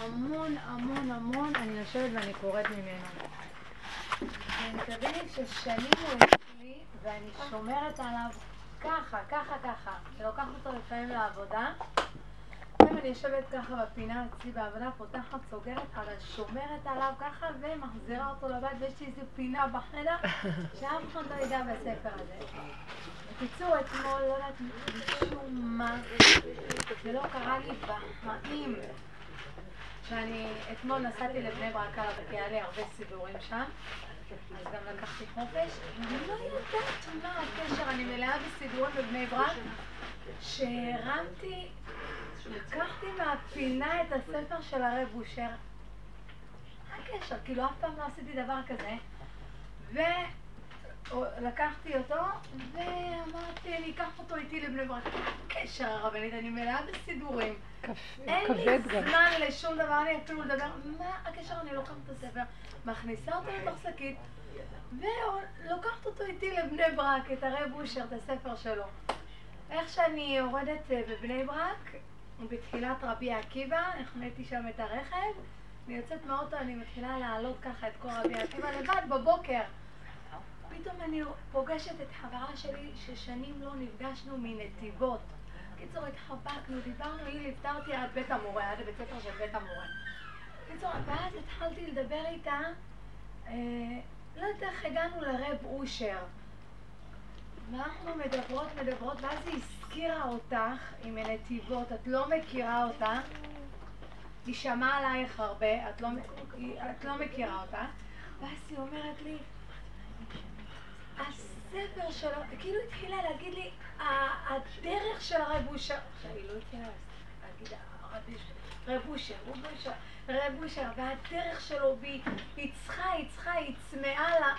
המון המון המון אני יושבת ואני קוראת ממנו. אני מתכוונת ששנים הוא אצלי ואני שומרת עליו ככה, שלוקחת אותו לפעמים לעבודה. אני יושבת ככה בפינה אצלי בעבודה, פותחת, סוגרת, אבל שומרת עליו ככה ומחזירה אותו לבית, ויש לי איזו פינה בחדר שאף אחד לא ידע בספר הזה. בקיצור, אתמול לא יודעת משום מה, זה לא קרה לי בחיים. שאני אתמול נסעתי לבני ברק על הבקיעה לי הרבה סידורים שם, אז גם לקחתי חופש. אני לא יודעת מה הקשר, אני מלאה בסידורים בבני ברק, שהרמתי, לקחתי מהפינה את הספר של הרב אושר. הקשר, כאילו אף פעם לא עשיתי דבר כזה. ולקחתי אותו ואמרתי, אני אקח אותו איתי לבני ברק. הקשר הרבנית, אני מלאה בסידורים. אין לי זמן לשום דבר, אני אפילו לדבר. מה הקשר? אני לוקחת את הספר, מכניסה אותו לתוך שקית ולוקחת אותו איתי לבני ברק, את הרב אושר, את הספר שלו. איך שאני יורדת בבני ברק, בתחילת רבי עקיבא, החניתי שם את הרכב, אני יוצאת מאוטו, אני מתחילה לעלות ככה את כל רבי עקיבא לבד בבוקר. פתאום אני פוגשת את חברה שלי ששנים לא נפגשנו מנתיבות. קיצור, התחבקנו, דיברנו, היא ליפתרתי עד בית המורה, עד בית ספר של בית המורה. קיצור, ואז התחלתי לדבר איתה, לא יודעת איך הגענו לרב אושר. אנחנו מדברות, ואז היא הזכירה אותך עם הנתיבות, את לא מכירה אותה, היא שמעה עלייך הרבה, את לא מכירה אותה, ואז היא אומרת לי, הספר שלו, כאילו התחילה להגיד לי, הדרך של הרב אושר, היא לא התחילה להגיד, רב אושר, והדרך שלו, והיא היא צמאה לה,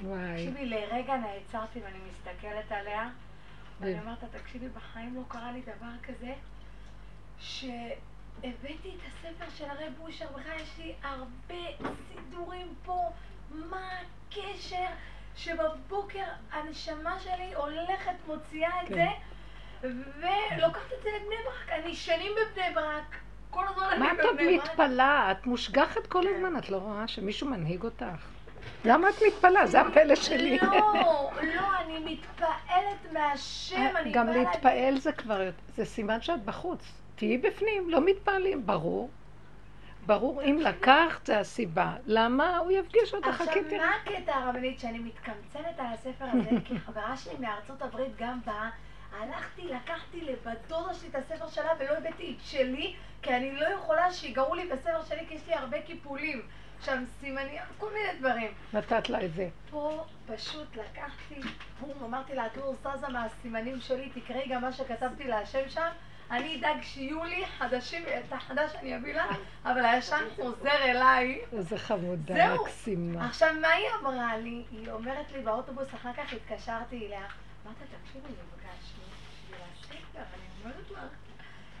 תקשיבי, לרגע נעצרתי ואני מסתכלת עליה ואני אמרת, תקשיבי, בחיים לא קרה לי דבר כזה שהבאתי את הספר של הרב אושר, בכלל יש לי הרבה סידורים פה, מה הקשר שבבוקר הנשמה שלי הולכת, מוציאה את זה ולוקחת את זה לבני ברק, אני שנים בבני ברק, כל הזמן אני בבני ברק. מה את מתפלאה? את מושגחת כל הזמן, את לא רואה שמישהו מנהיג אותך? למה את מתפלאה? זה הפלא שלי. לא, אני מתפעלת מהשם. גם להתפעל זה כבר, זה סימן שאת בחוץ. תהיי בפנים, לא מתפעלים. ברור. ברור, אם לקחת זה הסיבה. למה הוא יפגיש אותך? עכשיו, מה הקטע הרבנית שאני מתקמצנת על הספר הזה? כי חברה שלי מארצות הברית גם באה, הלכתי, לקחתי לבדודה שלי את הספר שלה ולא הבאתי את שלי, כי אני לא יכולה שיגעו לי בספר שלי, כי יש לי הרבה קיפולים. שם סימניה, כל מיני דברים. נתת לה את זה. פה פשוט לקחתי, אמרתי לה, את לא זזה מהסימנים שלי, תקראי גם מה שכתבתי להשם שם, אני אדאג שיהיו לי חדשים, את החדש אני אביא לה, אבל הישן חוזר אליי. איזה חמודה, מקסימה. עכשיו, מה היא אמרה לי? היא אומרת לי באוטובוס, אחר כך התקשרתי אליה, מה אתה תקשיב, אני מבקשת, בשביל הספר, אני אומרת לה,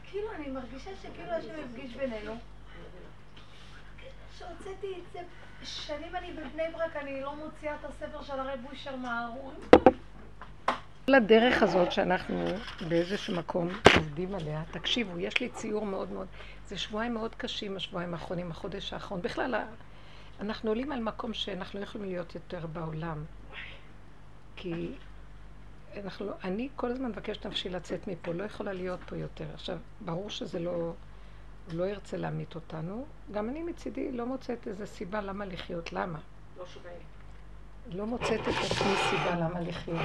כאילו, אני מרגישה שכאילו השם יפגיש בינינו. שהוצאתי את זה, שנים אני בבני ברק, אני לא מוציאה את הספר של הרב אושר מהארון. לדרך הזאת שאנחנו באיזשהו מקום עובדים עליה, תקשיבו, יש לי ציור מאוד מאוד, זה שבועיים מאוד קשים, השבועיים האחרונים, החודש האחרון. בכלל, אנחנו עולים על מקום שאנחנו לא יכולים להיות יותר בעולם. כי אני כל הזמן מבקשת נפשי לצאת מפה, לא יכולה להיות פה יותר. עכשיו, ברור שזה לא... הוא לא ירצה להמית אותנו, גם אני מצידי לא מוצאת איזה סיבה למה לחיות, למה? לא שווה. לא מוצאת את עצמי סיבה למה לחיות.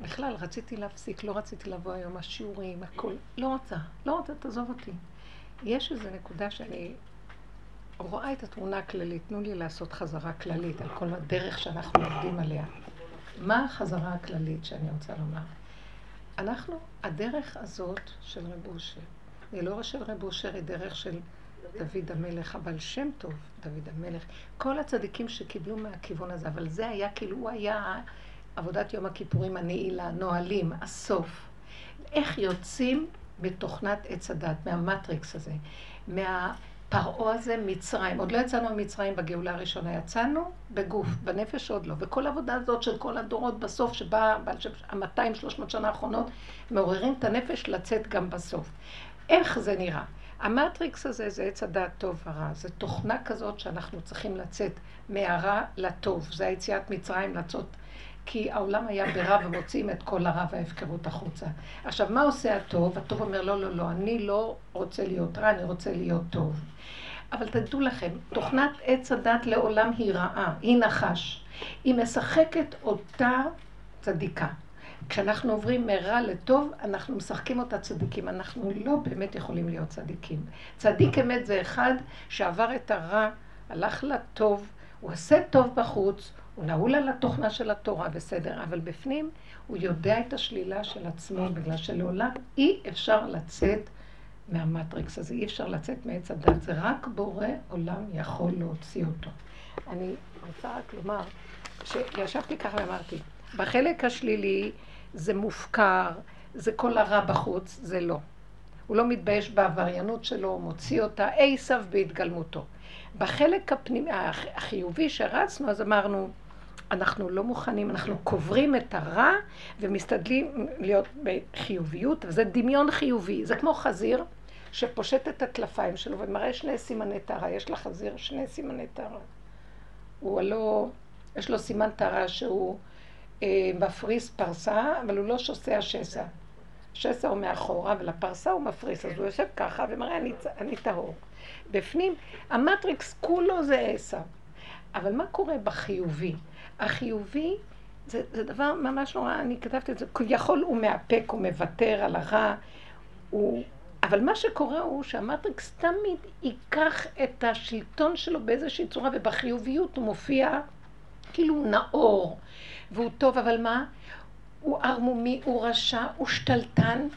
בכלל, רציתי להפסיק, לא רציתי לבוא היום, השיעורים, הכל, לא רוצה, תעזוב אותי. יש איזו נקודה שאני רואה את התמונה הכללית, תנו לי לעשות חזרה כללית על כל הדרך שאנחנו עובדים עליה. מה החזרה הכללית שאני רוצה לומר? אנחנו, הדרך הזאת של רבי אושר, היא לא של רבי אושר, היא דרך של דוד המלך, אבל שם טוב דוד המלך. כל הצדיקים שקיבלו מהכיוון הזה, אבל זה היה כאילו, הוא היה עבודת יום הכיפורים הנעילה, נועלים, הסוף. איך יוצאים בתוכנת עץ הדת, מהמטריקס הזה, מהפרעה הזה, מצרים. עוד לא יצאנו ממצרים בגאולה הראשונה, יצאנו בגוף, בנפש עוד לא. וכל העבודה הזאת של כל הדורות בסוף, שבה 200-300 שנה האחרונות, מעוררים את הנפש לצאת גם בסוף. איך זה נראה? המטריקס הזה זה עץ הדעת טוב ורע, זה תוכנה כזאת שאנחנו צריכים לצאת מהרע לטוב, זה היציאת מצרים לצאת, כי העולם היה ברע ומוצאים את כל הרע וההפקרות החוצה. עכשיו, מה עושה הטוב? הטוב אומר לא, לא, לא, אני לא רוצה להיות רע, אני רוצה להיות טוב. אבל תדעו לכם, תוכנת עץ הדעת לעולם היא רעה, היא נחש, היא משחקת אותה צדיקה. כשאנחנו עוברים מרע לטוב, אנחנו משחקים אותה צדיקים. אנחנו לא באמת יכולים להיות צדיקים. צדיק אמת זה אחד שעבר את הרע, הלך לטוב, הוא עשה טוב בחוץ, הוא נעול על התוכנה של התורה בסדר, אבל בפנים הוא יודע את השלילה של עצמו, בגלל שלעולם אי אפשר לצאת מהמטריקס הזה, אי אפשר לצאת מעץ הדת, זה רק בורא עולם יכול להוציא אותו. אני רוצה רק לומר, שישבתי ככה ואמרתי, בחלק השלילי זה מופקר, זה כל הרע בחוץ, זה לא. הוא לא מתבייש בעבריינות שלו, הוא מוציא אותה אי סף בהתגלמותו. בחלק החיובי שרצנו, אז אמרנו, אנחנו לא מוכנים, אנחנו קוברים את הרע ומסתדלים להיות בחיוביות, וזה דמיון חיובי. זה כמו חזיר שפושט את הטלפיים שלו ומראה שני סימני טהרה. יש לחזיר שני סימני טהרה. הוא לא, יש לו סימן טהרה שהוא מפריס פרסה, אבל הוא לא שוסע שסע. שסע הוא מאחורה, ולפרסה הוא מפריס, אז הוא יושב ככה ומראה, אני טהור. בפנים, המטריקס כולו זה עשר. אבל מה קורה בחיובי? החיובי זה דבר ממש נורא, אני כתבתי את זה, כביכול הוא מאפק, הוא מוותר על הרע, אבל מה שקורה הוא שהמטריקס תמיד ייקח את השלטון שלו באיזושהי צורה, ובחיוביות הוא מופיע כאילו נאור, והוא טוב, אבל מה? הוא ערמומי, הוא רשע, הוא שתלטן,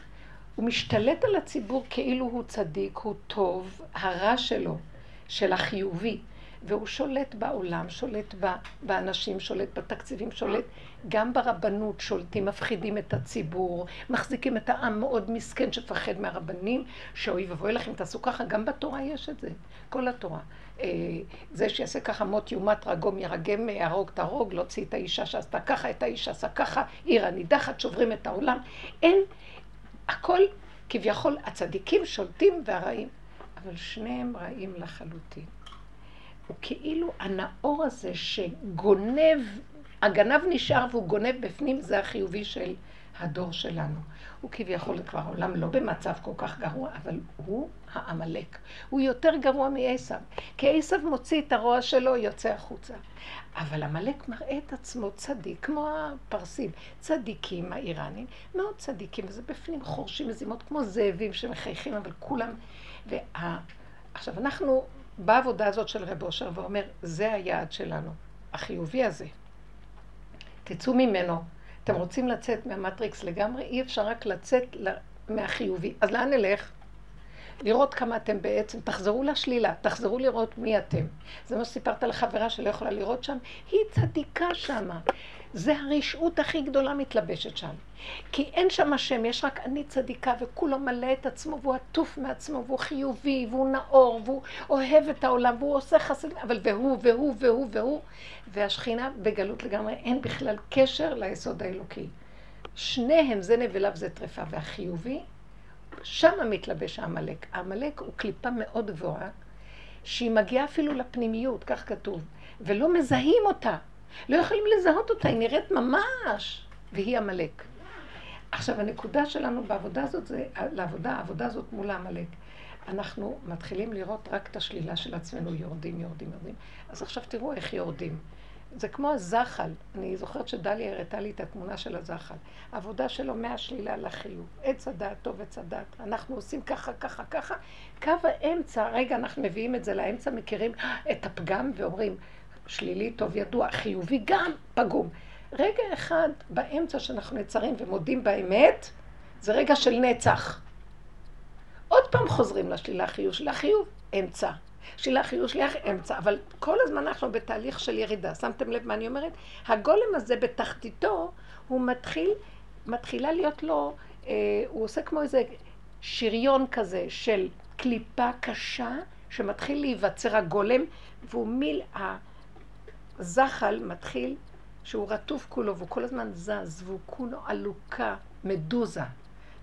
הוא משתלט על הציבור כאילו הוא צדיק, הוא טוב, הרע שלו, של החיובי, והוא שולט בעולם, שולט באנשים, שולט בתקציבים, שולט גם ברבנות, שולטים, מפחידים את הציבור, מחזיקים את העם מאוד מסכן שפחד מהרבנים, שאוי ובואי לכם, תעשו ככה, גם בתורה יש את זה, כל התורה. זה שיעשה ככה מות יומת רגום ירגם, יהרוג תהרוג, לא ציא את האישה שעשתה ככה, את האישה עשה ככה, עיר הנידחת, שוברים את העולם. אין, הכל כביכול הצדיקים שולטים והרעים, אבל שניהם רעים לחלוטין. וכאילו הנאור הזה שגונב, הגנב נשאר והוא גונב בפנים, זה החיובי של הדור שלנו. הוא כביכול כבר העולם לא במצב כל כך גרוע, אבל הוא העמלק. הוא יותר גרוע מעשב, כי עשב מוציא את הרוע שלו, יוצא החוצה. אבל המלק מראה את עצמו צדיק, כמו הפרסים, צדיקים האיראנים, מאוד צדיקים, וזה בפנים חורשים מזימות כמו זאבים שמחייכים, אבל כולם... עכשיו אנחנו... בעבודה הזאת של רבי אושר ואומר, זה היעד שלנו, החיובי הזה. תצאו ממנו, אתם רוצים לצאת מהמטריקס לגמרי, אי אפשר רק לצאת מהחיובי. אז לאן נלך? לראות כמה אתם בעצם, תחזרו לשלילה, תחזרו לראות מי אתם. זה מה שסיפרת לחברה שלא יכולה לראות שם, היא צדיקה שם. זה הרשעות הכי גדולה מתלבשת שם. כי אין שם השם, יש רק אני צדיקה, וכולו מלא את עצמו, והוא עטוף מעצמו, והוא חיובי, והוא נאור, והוא אוהב את העולם, והוא עושה חסד, אבל והוא, והוא, והוא, והוא, והשכינה בגלות לגמרי, אין בכלל קשר ליסוד האלוקי. שניהם, זה נבלה וזה טרפה, והחיובי, שם מתלבש העמלק. העמלק הוא קליפה מאוד גבוהה, שהיא מגיעה אפילו לפנימיות, כך כתוב, ולא מזהים אותה. לא יכולים לזהות אותה, היא נראית ממש, והיא המלאק. עכשיו, הנקודה שלנו בעבודה הזאת, העבודה הזאת מול המלאק, אנחנו מתחילים לראות רק את השלילה של עצמנו, יורדים, יורדים, יורדים. אז עכשיו תראו איך יורדים. זה כמו הזחל, אני זוכרת שדליה הראתה לי את התמונה של הזחל. העבודה שלו מהשלילה לחיוב, עץ הדעת טוב, עץ הדעת, אנחנו עושים ככה, ככה, ככה. קו האמצע, רגע, אנחנו מביאים את זה לאמצע, מכירים את הפגם ואומרים, שלילי טוב ידוע, חיובי גם פגום. רגע אחד באמצע שאנחנו נצרים ומודים באמת, זה רגע של נצח. עוד פעם חוזרים לשלילה חיוב, שלילה חיוב, אמצע. שלילה חיוב, שלילה אמצע. אבל כל הזמן אנחנו בתהליך של ירידה. שמתם לב מה אני אומרת? הגולם הזה בתחתיתו, הוא מתחילה להיות לו, הוא עושה כמו איזה שריון כזה של קליפה קשה, שמתחיל להיווצר הגולם, והוא מילאה, זחל מתחיל שהוא רטוף כולו, והוא כל הזמן זז, והוא כולו עלוקה, מדוזה.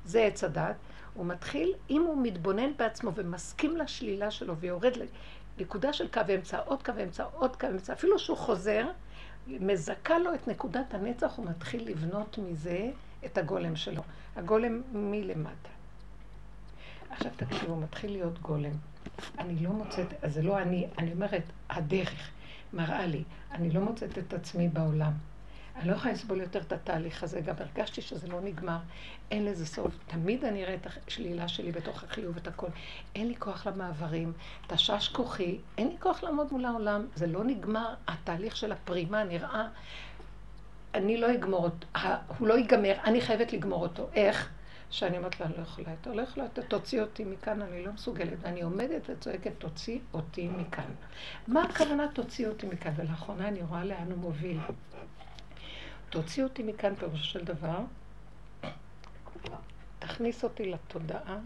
זה עץ הדעת. הוא מתחיל, אם הוא מתבונן בעצמו ומסכים לשלילה שלו ויורד לנקודה של קו אמצע, עוד קו אמצע, עוד קו אמצע, אפילו שהוא חוזר, מזכה לו את נקודת הנצח, הוא מתחיל לבנות מזה את הגולם שלו. הגולם מלמטה. עכשיו תקשיבו, מתחיל להיות גולם. אני לא מוצאת, אז זה לא אני אומרת, הדרך מראה לי, אני לא מוצאת את עצמי בעולם. אני לא יכולה לסבול יותר את התהליך הזה, גם הרגשתי שזה לא נגמר, אין לזה סוף. תמיד אני אראה את השלילה שלי בתוך החיוב, את הכל. אין לי כוח למעברים, תשש כוחי, אין לי כוח לעמוד מול העולם, זה לא נגמר, התהליך של הפרימה נראה, אני לא אגמור אותו, הוא לא ייגמר, אני חייבת לגמור אותו. איך? שאני אומרת לה, לא יכולה, אתה לא יכולה, אתה תוציא אותי מכאן, אני לא מסוגלת. ואני עומדת וצועקת, תוציא אותי מכאן. מה הכוונה תוציא אותי מכאן? ולאחרונה אני רואה לאן הוא מוביל. תוציא אותי מכאן פירושו של דבר, תכניס אותי לתודעה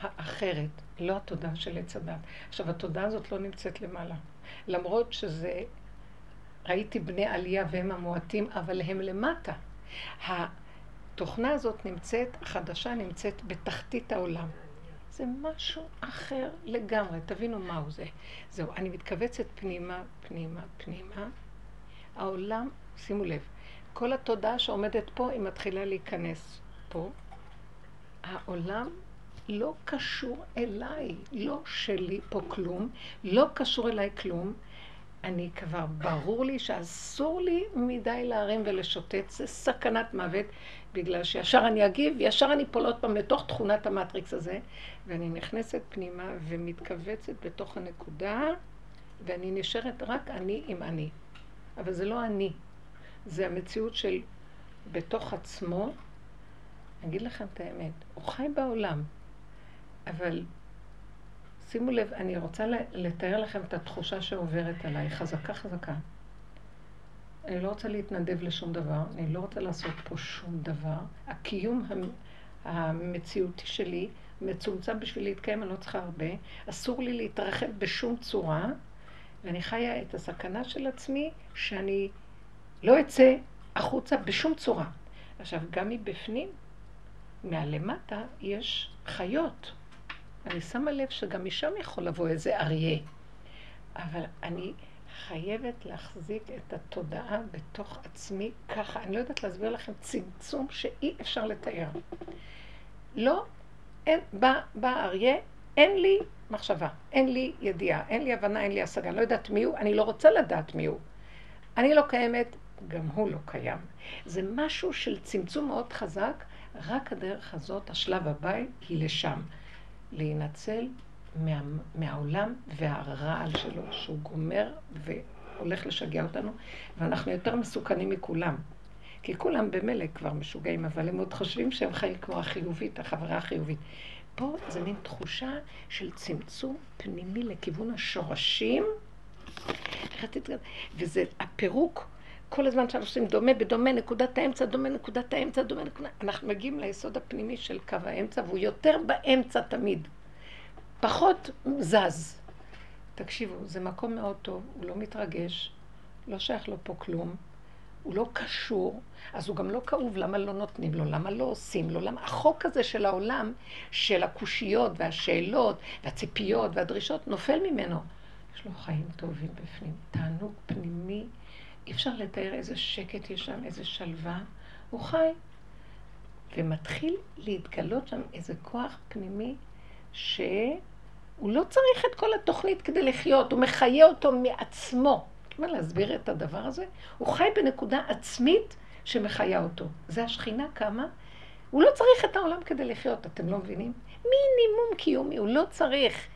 האחרת, לא התודעה של עץ הדת. עכשיו, התודעה הזאת לא נמצאת למעלה. למרות שזה, ראיתי בני עלייה והם המועטים, אבל הם למטה. התוכנה הזאת נמצאת, החדשה נמצאת בתחתית העולם. זה משהו אחר לגמרי, תבינו מהו זה. זהו, אני מתכווצת פנימה, פנימה, פנימה. העולם, שימו לב, כל התודעה שעומדת פה היא מתחילה להיכנס פה. העולם לא קשור אליי, לא שלי פה כלום, לא קשור אליי כלום. אני כבר ברור לי שאסור לי מדי להרים ולשוטט, זה סכנת מוות, בגלל שישר אני אגיב, ישר אני פול עוד פעם לתוך תכונת המטריקס הזה, ואני נכנסת פנימה ומתכווצת בתוך הנקודה, ואני נשארת רק אני עם אני. אבל זה לא אני, זה המציאות של בתוך עצמו. אני אגיד לכם את האמת, הוא חי בעולם, אבל שימו לב, אני רוצה לתאר לכם את התחושה שעוברת עליי, חזקה חזקה. אני לא רוצה להתנדב לשום דבר, אני לא רוצה לעשות פה שום דבר. הקיום המציאותי שלי מצומצם בשביל להתקיים, אני לא צריכה הרבה. אסור לי להתרחב בשום צורה, ואני חיה את הסכנה של עצמי שאני לא אצא החוצה בשום צורה. עכשיו, גם מבפנים, מהלמטה, יש חיות. אני שמה לב שגם משם יכול לבוא איזה אריה. אבל אני חייבת להחזיק את התודעה בתוך עצמי ככה. אני לא יודעת להסביר לכם צמצום שאי אפשר לתאר. לא, בא אריה, אין לי מחשבה, אין לי ידיעה, אין לי הבנה, אין לי השגה. אני לא יודעת מי הוא, אני לא רוצה לדעת מי הוא. אני לא קיימת, גם הוא לא קיים. זה משהו של צמצום מאוד חזק, רק הדרך הזאת, השלב הבא היא לשם. להינצל מהעולם והרעל שלו, שהוא גומר והולך לשגע אותנו, ואנחנו יותר מסוכנים מכולם. כי כולם במילא כבר משוגעים, אבל הם עוד חושבים שהם חיים כמו החיובית, החברה החיובית. פה זה מין תחושה של צמצום פנימי לכיוון השורשים, וזה הפירוק, כל הזמן שאנחנו עושים דומה בדומה, נקודת האמצע, דומה נקודת האמצע, דומה נקודת... אנחנו מגיעים ליסוד הפנימי של קו האמצע, והוא יותר באמצע תמיד. פחות זז. תקשיבו, זה מקום מאוד טוב, הוא לא מתרגש, לא שייך לו פה כלום, הוא לא קשור, אז הוא גם לא כאוב, למה לא נותנים לו, למה לא עושים לו, למה... החוק הזה של העולם, של הקושיות והשאלות והציפיות והדרישות, נופל ממנו. יש לו חיים טובים בפנים, תענוג פנימי, אי אפשר לתאר איזה שקט יש שם, איזה שלווה, הוא חי. ומתחיל להתגלות שם איזה כוח פנימי שהוא לא צריך את כל התוכנית כדי לחיות, הוא מחיה אותו מעצמו. מה להסביר את הדבר הזה? הוא חי בנקודה עצמית שמחיה אותו. זה השכינה כמה? הוא לא צריך את העולם כדי לחיות, אתם לא מבינים? מינימום קיומי, הוא לא צריך.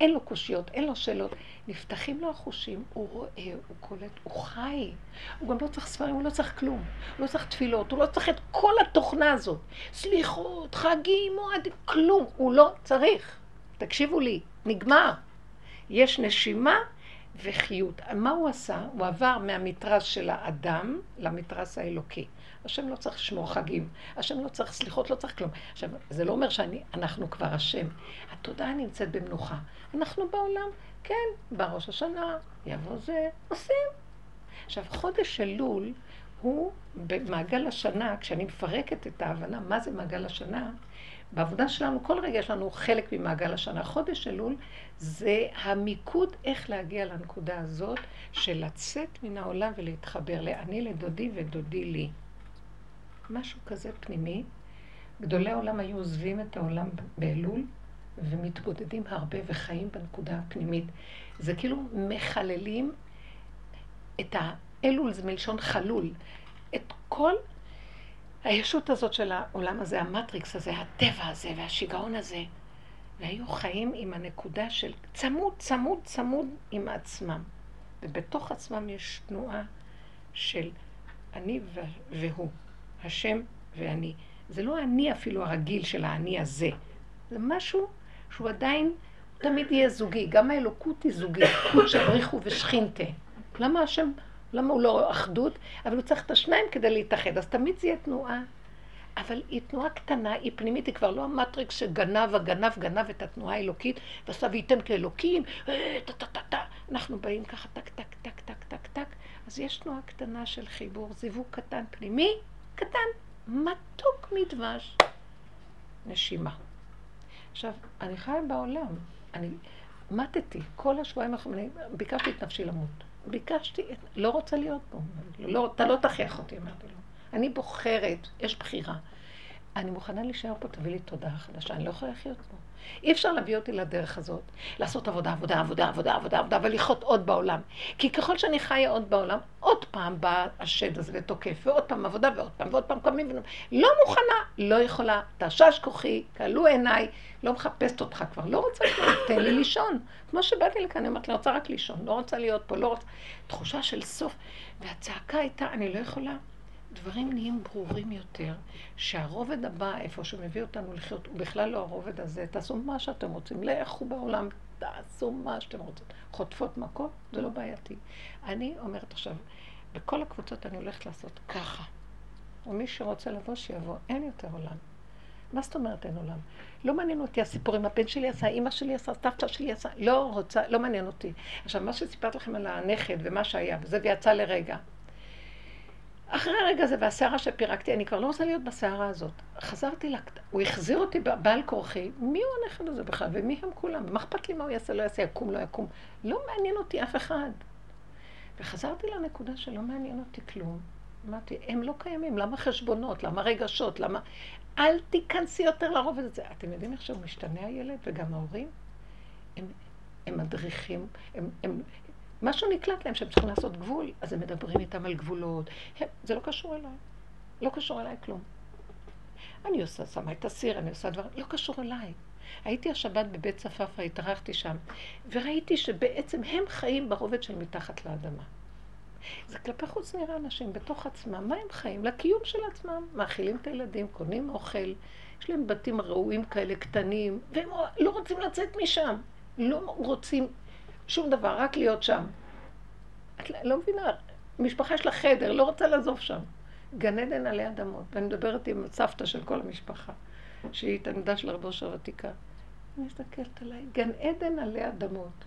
אין לו קושיות, אין לו שאלות, נפתחים לו החושים, הוא רואה, הוא קולט, הוא חי. הוא גם לא צריך ספרים, הוא לא צריך כלום, הוא לא צריך תפילות, הוא לא צריך את כל התוכנה הזאת. סליחות, חגים, מועד, כלום, הוא לא צריך. תקשיבו לי, נגמר. יש נשימה וחיות. מה הוא עשה? הוא עבר מהמטרס של האדם למטרס האלוקי. השם לא צריך לשמור חגים, השם לא צריך סליחות, לא צריך כלום. עכשיו, זה לא אומר שאנחנו כבר השם. התודעה נמצאת במנוחה. אנחנו בעולם, כן, בראש השנה, יבוא זה, עושים. עכשיו, חודש של לול הוא במעגל השנה, כשאני מפרקת את ההבנה, מה זה מעגל השנה, בעבודה שלנו, כל רגע יש לנו חלק ממעגל השנה. חודש אלול זה המיקוד איך להגיע לנקודה הזאת של לצאת מן העולם ולהתחבר לאני לדודי ודודי לי. משהו כזה פנימי. גדולי העולם היו עוזבים את העולם באלול ומתבודדים הרבה וחיים בנקודה הפנימית. זה כאילו מחללים את האלול, זה מלשון חלול. את כל הישות הזאת של העולם הזה, המטריקס הזה, הטבע הזה והשיגעון הזה, והיו חיים עם הנקודה של צמוד, צמוד, צמוד עם עצמם. ובתוך עצמם יש תנועה של אני והוא, השם ואני. זה לא אני אפילו הרגיל של האני הזה. זה משהו שהוא עדיין תמיד יהיה זוגי. גם האלוקות היא זוגי, שבריחו ושכינתה. למה השם, למה הוא לא אחדות? אבל הוא צריך את השניים כדי להתאחד. אז תמיד זה יהיה תנועה. אבל היא תנועה קטנה, היא פנימית, היא כבר לא המטריקס שגנב, הגנב את התנועה האלוקית, ועכשיו ייתן כאלוקים, אנחנו באים ככה, טק, טק, טק, טק, טק, טק. אז יש תנועה קטנה של חיבור, זיווג קטן, פנימי, קטן, מתוק מדבש, נשימה. עכשיו, אני חיה בעולם, אני מתתי, כל השבועיים, אני ביקשתי את נפשי למות. ביקשתי, לא רוצה להיות פה, לא, אתה לא תכריח אותי, אמרתי לו. אני בוחרת, יש בחירה. אני מוכנה להישאר פה, תביא לי תודה חדשה, אני לא יכולה לחיות פה. אי אפשר להביא אותי לדרך הזאת, לעשות עבודה, ולחיות עוד בעולם. כי ככל שאני חיה עוד בעולם, עוד פעם בא השד הזה ותוקף, ועוד פעם עבודה, ועוד פעם קמים ונאמר. לא מוכנה, לא יכולה, תשש כוחי, קלו עיניי, לא מחפשת אותך כבר, לא רוצה כבר, תן לי לישון. כמו שבאתי לכאן, אני אומרת, אני רוצה רק לישון, לא רוצה להיות פה, לא רוצה. תחושה של סוף, והצעקה הייתה, אני לא יכולה. דברים נהיים ברורים יותר, שהרובד הבא, איפה שהוא מביא אותנו לחיות, הוא בכלל לא הרובד הזה, תעשו מה שאתם רוצים, לכו בעולם, תעשו מה שאתם רוצים. חוטפות מכות, זה לא בעייתי. אני אומרת עכשיו, בכל הקבוצות אני הולכת לעשות ככה. ומי שרוצה לבוא, שיבוא, אין יותר עולם. מה זאת אומרת אין עולם? לא מעניין אותי הסיפורים, הבן שלי עשה, אמא שלי עשה, סבתא שלי עשה, לא רוצה, לא מעניין אותי. עכשיו, מה שסיפרת לכם על הנכד ומה שהיה, וזה ויצא לרגע. אחרי הרגע הזה והשערה שפירקתי, אני כבר לא רוצה להיות בשערה הזאת. חזרתי לקטע, הוא החזיר אותי בעל כורחי, מי הוא הנכד הזה בכלל? ומי הם כולם? ומה אכפת לי מה הוא יעשה, לא יעשה, יקום, לא יקום. לא מעניין אותי אף אחד. וחזרתי לנקודה שלא מעניין אותי כלום. אמרתי, הם לא קיימים, למה חשבונות, למה רגשות, למה... אל תיכנסי יותר לרוב את זה. אתם יודעים איך שהוא משתנה הילד וגם ההורים? הם מדריכים, הם משהו נקלט להם שהם צריכים לעשות גבול, אז הם מדברים איתם על גבולות. זה לא קשור אליי. לא קשור אליי כלום. אני עושה, שמה את הסיר, אני עושה דברים, לא קשור אליי. הייתי השבת בבית צפפה, התארחתי שם, וראיתי שבעצם הם חיים ברובד של מתחת לאדמה. זה כלפי חוץ נראה אנשים בתוך עצמם, מה הם חיים? לקיום של עצמם. מאכילים את הילדים, קונים אוכל, יש להם בתים ראויים כאלה קטנים, והם לא רוצים לצאת משם. לא רוצים... שום דבר, רק להיות שם. את לא מבינה, משפחה יש לה חדר, לא רוצה לעזוב שם. גן עדן עלי אדמות, ואני מדברת עם סבתא של כל המשפחה, שהיא תלמידה של רבי אושר ותיקה. אני מסתכלת עליי, גן עדן עלי אדמות.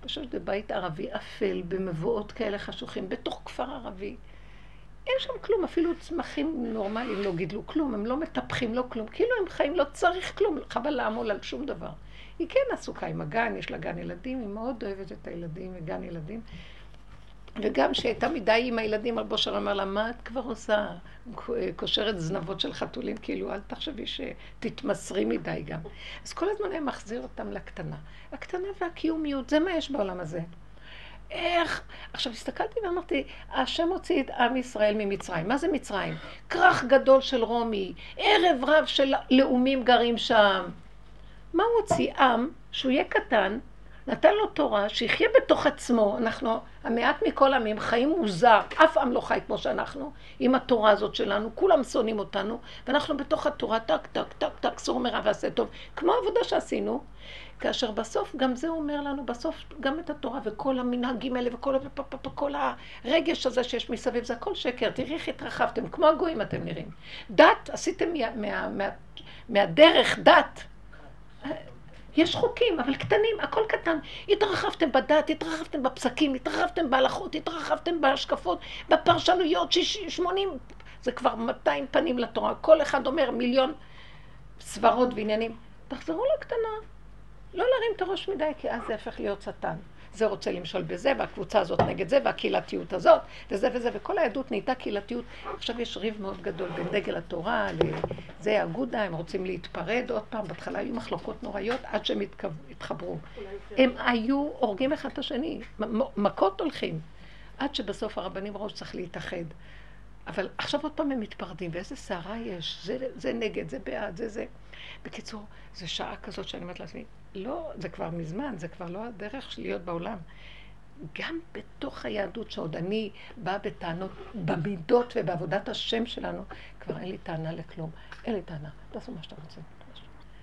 פשוט זה בית ערבי אפל, במבואות כאלה חשוכים, בתוך כפר ערבי. אין שם כלום, אפילו צמחים נורמליים לא גידלו כלום, הם לא מטפחים, לא כלום. כאילו הם חיים, לא צריך כלום, חבל לעמול על שום דבר. היא כן עסוקה עם הגן, יש לה גן ילדים, היא מאוד אוהבת את הילדים וגן ילדים. וגם שהייתה מדי עם הילדים, רבי אושר אמר לה, מה את כבר עושה? קושרת זנבות של חתולים, כאילו אל תחשבי שתתמסרי מדי גם. אז כל הזמן הם מחזיר אותם לקטנה. הקטנה והקיומיות, זה מה יש בעולם הזה. איך? עכשיו הסתכלתי ואמרתי, השם הוציא את עם ישראל ממצרים. מה זה מצרים? כרך גדול של רומי, ערב רב של לאומים גרים שם. מה הוא הוציא? עם שהוא יהיה קטן, נתן לו תורה, שיחיה בתוך עצמו. אנחנו, המעט מכל עמים, חיים מוזר, אף עם לא חי כמו שאנחנו, עם התורה הזאת שלנו, כולם שונאים אותנו, ואנחנו בתוך התורה, טק, טק, טק, טק, סור מרע ועשה טוב, כמו העבודה שעשינו, כאשר בסוף, גם זה אומר לנו, בסוף גם את התורה וכל המנהגים האלה וכל הרגש הזה שיש מסביב, זה הכל שקר, תראי איך התרחבתם, כמו הגויים אתם נראים. דת, עשיתם מהדרך דת, יש חוקים, אבל קטנים, הכל קטן. התרחבתם בדת, התרחבתם בפסקים, התרחבתם בהלכות, התרחבתם בהשקפות, בפרשנויות, 80, זה כבר 200 פנים לתורה. כל אחד אומר מיליון, סברות ועניינים, תחזרו לקטנה. לא להרים את הראש מדי, כי אז זה הפך להיות שטן. זה רוצה למשול בזה, והקבוצה הזאת נגד זה, והקהילתיות הזאת, וזה וזה, וכל העדות נהייתה קהילתיות. עכשיו יש ריב מאוד גדול בין דגל התורה, לזה אגודה, הם רוצים להתפרד עוד פעם. בהתחלה היו מחלוקות נוראיות עד שהם התחברו. הם היו הורגים אחד את השני, מכות הולכים, עד שבסוף הרבנים ראו שצריך להתאחד. אבל עכשיו עוד פעם הם מתפרדים, ואיזה שערה יש, זה נגד, זה בעד, זה. בקיצור, זו שעה כזאת שאני אומרת לעצמי, לא, זה כבר מזמן, זה כבר לא הדרך של להיות בעולם. גם בתוך היהדות שעוד אני באה בטענות, במידות ובעבודת השם שלנו, כבר אין לי טענה לכלום, אין לי טענה, תעשו מה שאתם רוצים.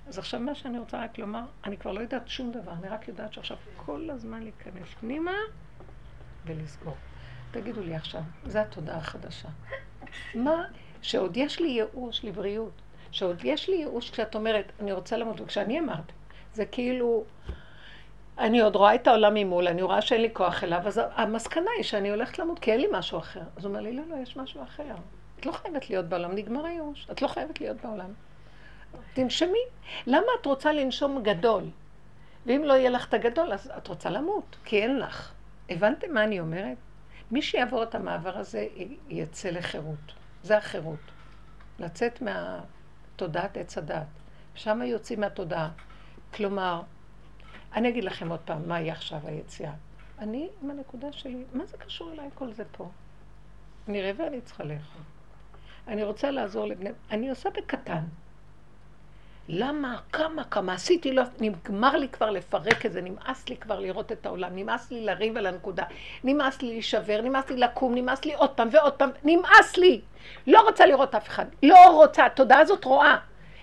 אז עכשיו מה שאני רוצה רק לומר, אני כבר לא יודעת שום דבר, אני רק יודעת שעכשיו כל הזמן להיכנס פנימה ולסגור. תגידו לי עכשיו, זו התודעה החדשה. מה שעוד יש לי ייאוש לבריאות, שעוד יש לי ייאוש כשאת אומרת, אני רוצה למות, וכשאני אמרתי, זה כאילו, אני עוד רואה את העולם ממול, אני רואה שאין לי כוח אליו, אז המסקנה היא שאני הולכת למות, כי אין לי משהו אחר. אז הוא אומר לי, לא, לא, יש משהו אחר. את לא חייבת להיות בעולם, נגמר הייאוש. את לא חייבת להיות בעולם. תנשמי. למה את רוצה לנשום גדול? ואם לא יהיה לך את הגדול, אז את רוצה למות, כי אין לך. הבנתם מה אני אומרת? מי שיעבור את המעבר הזה יצא לחירות. זה החירות. לצאת מהתודעת עץ הדעת. שם יוצאים מהתודעה. כלומר, אני אגיד לכם עוד פעם, מה היא עכשיו היציאה? אני, עם הנקודה שלי, מה זה קשור אליי כל זה פה? אני רעבה, אני צריכה לאכול. אני רוצה לעזור לבני... אני עושה בקטן. למה? כמה? עשיתי לא... נגמר לי כבר לפרק את זה, נמאס לי כבר לראות את העולם, נמאס לי לריב על הנקודה, נמאס לי להישבר, נמאס לי לקום, נמאס לי עוד פעם ועוד פעם, נמאס לי! לא רוצה לראות אף אחד, לא רוצה, התודעה הזאת רואה.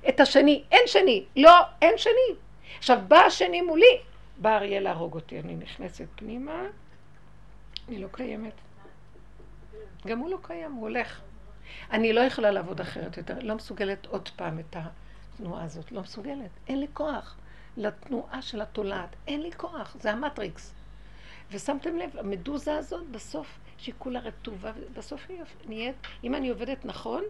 את השני, אין שני, לא, אין שני. עכשיו, בא השני מולי, בא אריה להרוג אותי, אני נכנסת פנימה, אני לא קיימת. גם הוא לא קיים, הוא הולך. אני לא יכולה לעבוד אחרת יותר, לא מסוגלת עוד פעם את התנועה הזאת, לא מסוגלת. אין לי כוח לתנועה של התולעת, אין לי כוח, זה המטריקס. ושמתם לב, המדוזה הזאת בסוף, שהיא כולה רטובה, בסוף היא נהיית, אם אני עובדת נכון,